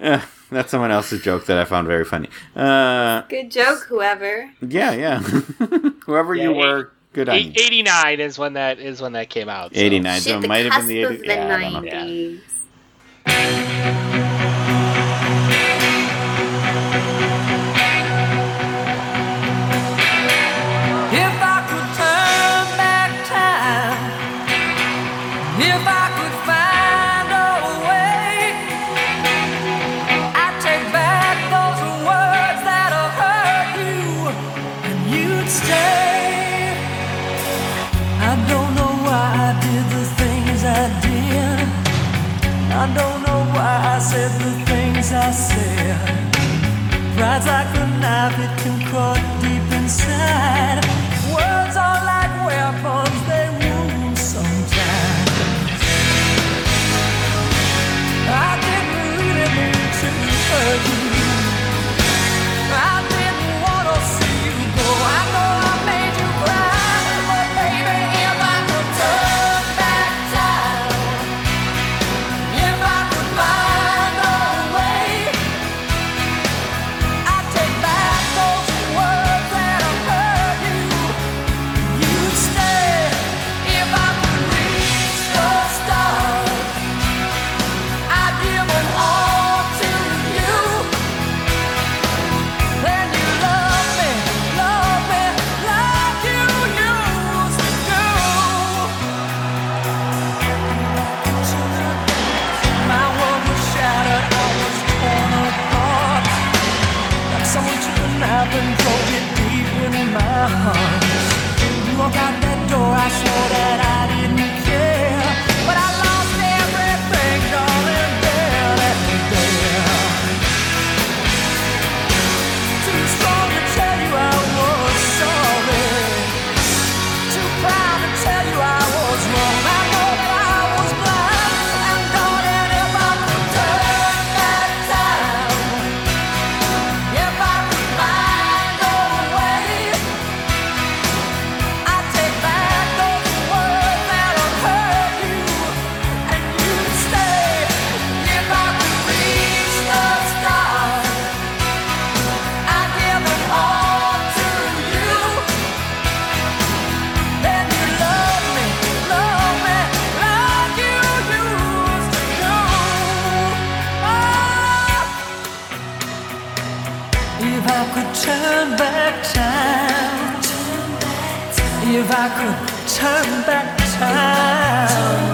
Uh, that's someone else's joke that I found very funny. Uh, good joke, whoever. Yeah, yeah. Whoever yeah, you eight, were, good eight, on you. eighty-nine is when that is when that came out. So. eighty-nine, Shit, so it might have been the, eighty, the yeah, nineties. Yeah. If I could turn back time, if I could find I don't know why I said the things I said. Pride's like a knife, it can cut deep inside. Words are like weapons, they wound sometimes. I didn't really mean to hurt you. I didn't want to see you go. I know I made you cry, but baby, if I could turn back time. controls it deep in my heart. You walk out that door, I swore that I didn't care, but I lost everything, darling, there, let me there. Too strong to tell you I was sorry, too proud to tell you I was wrong. I know that I was blind, and darling, if I could turn back time, if I could find a way, I'd take back those words that I've heard you, and you'd stay. If I could reach the stars, I'd give it all to you. Then you love me, love me, like you used to do. Oh. If I could turn back time, if I could turn back time,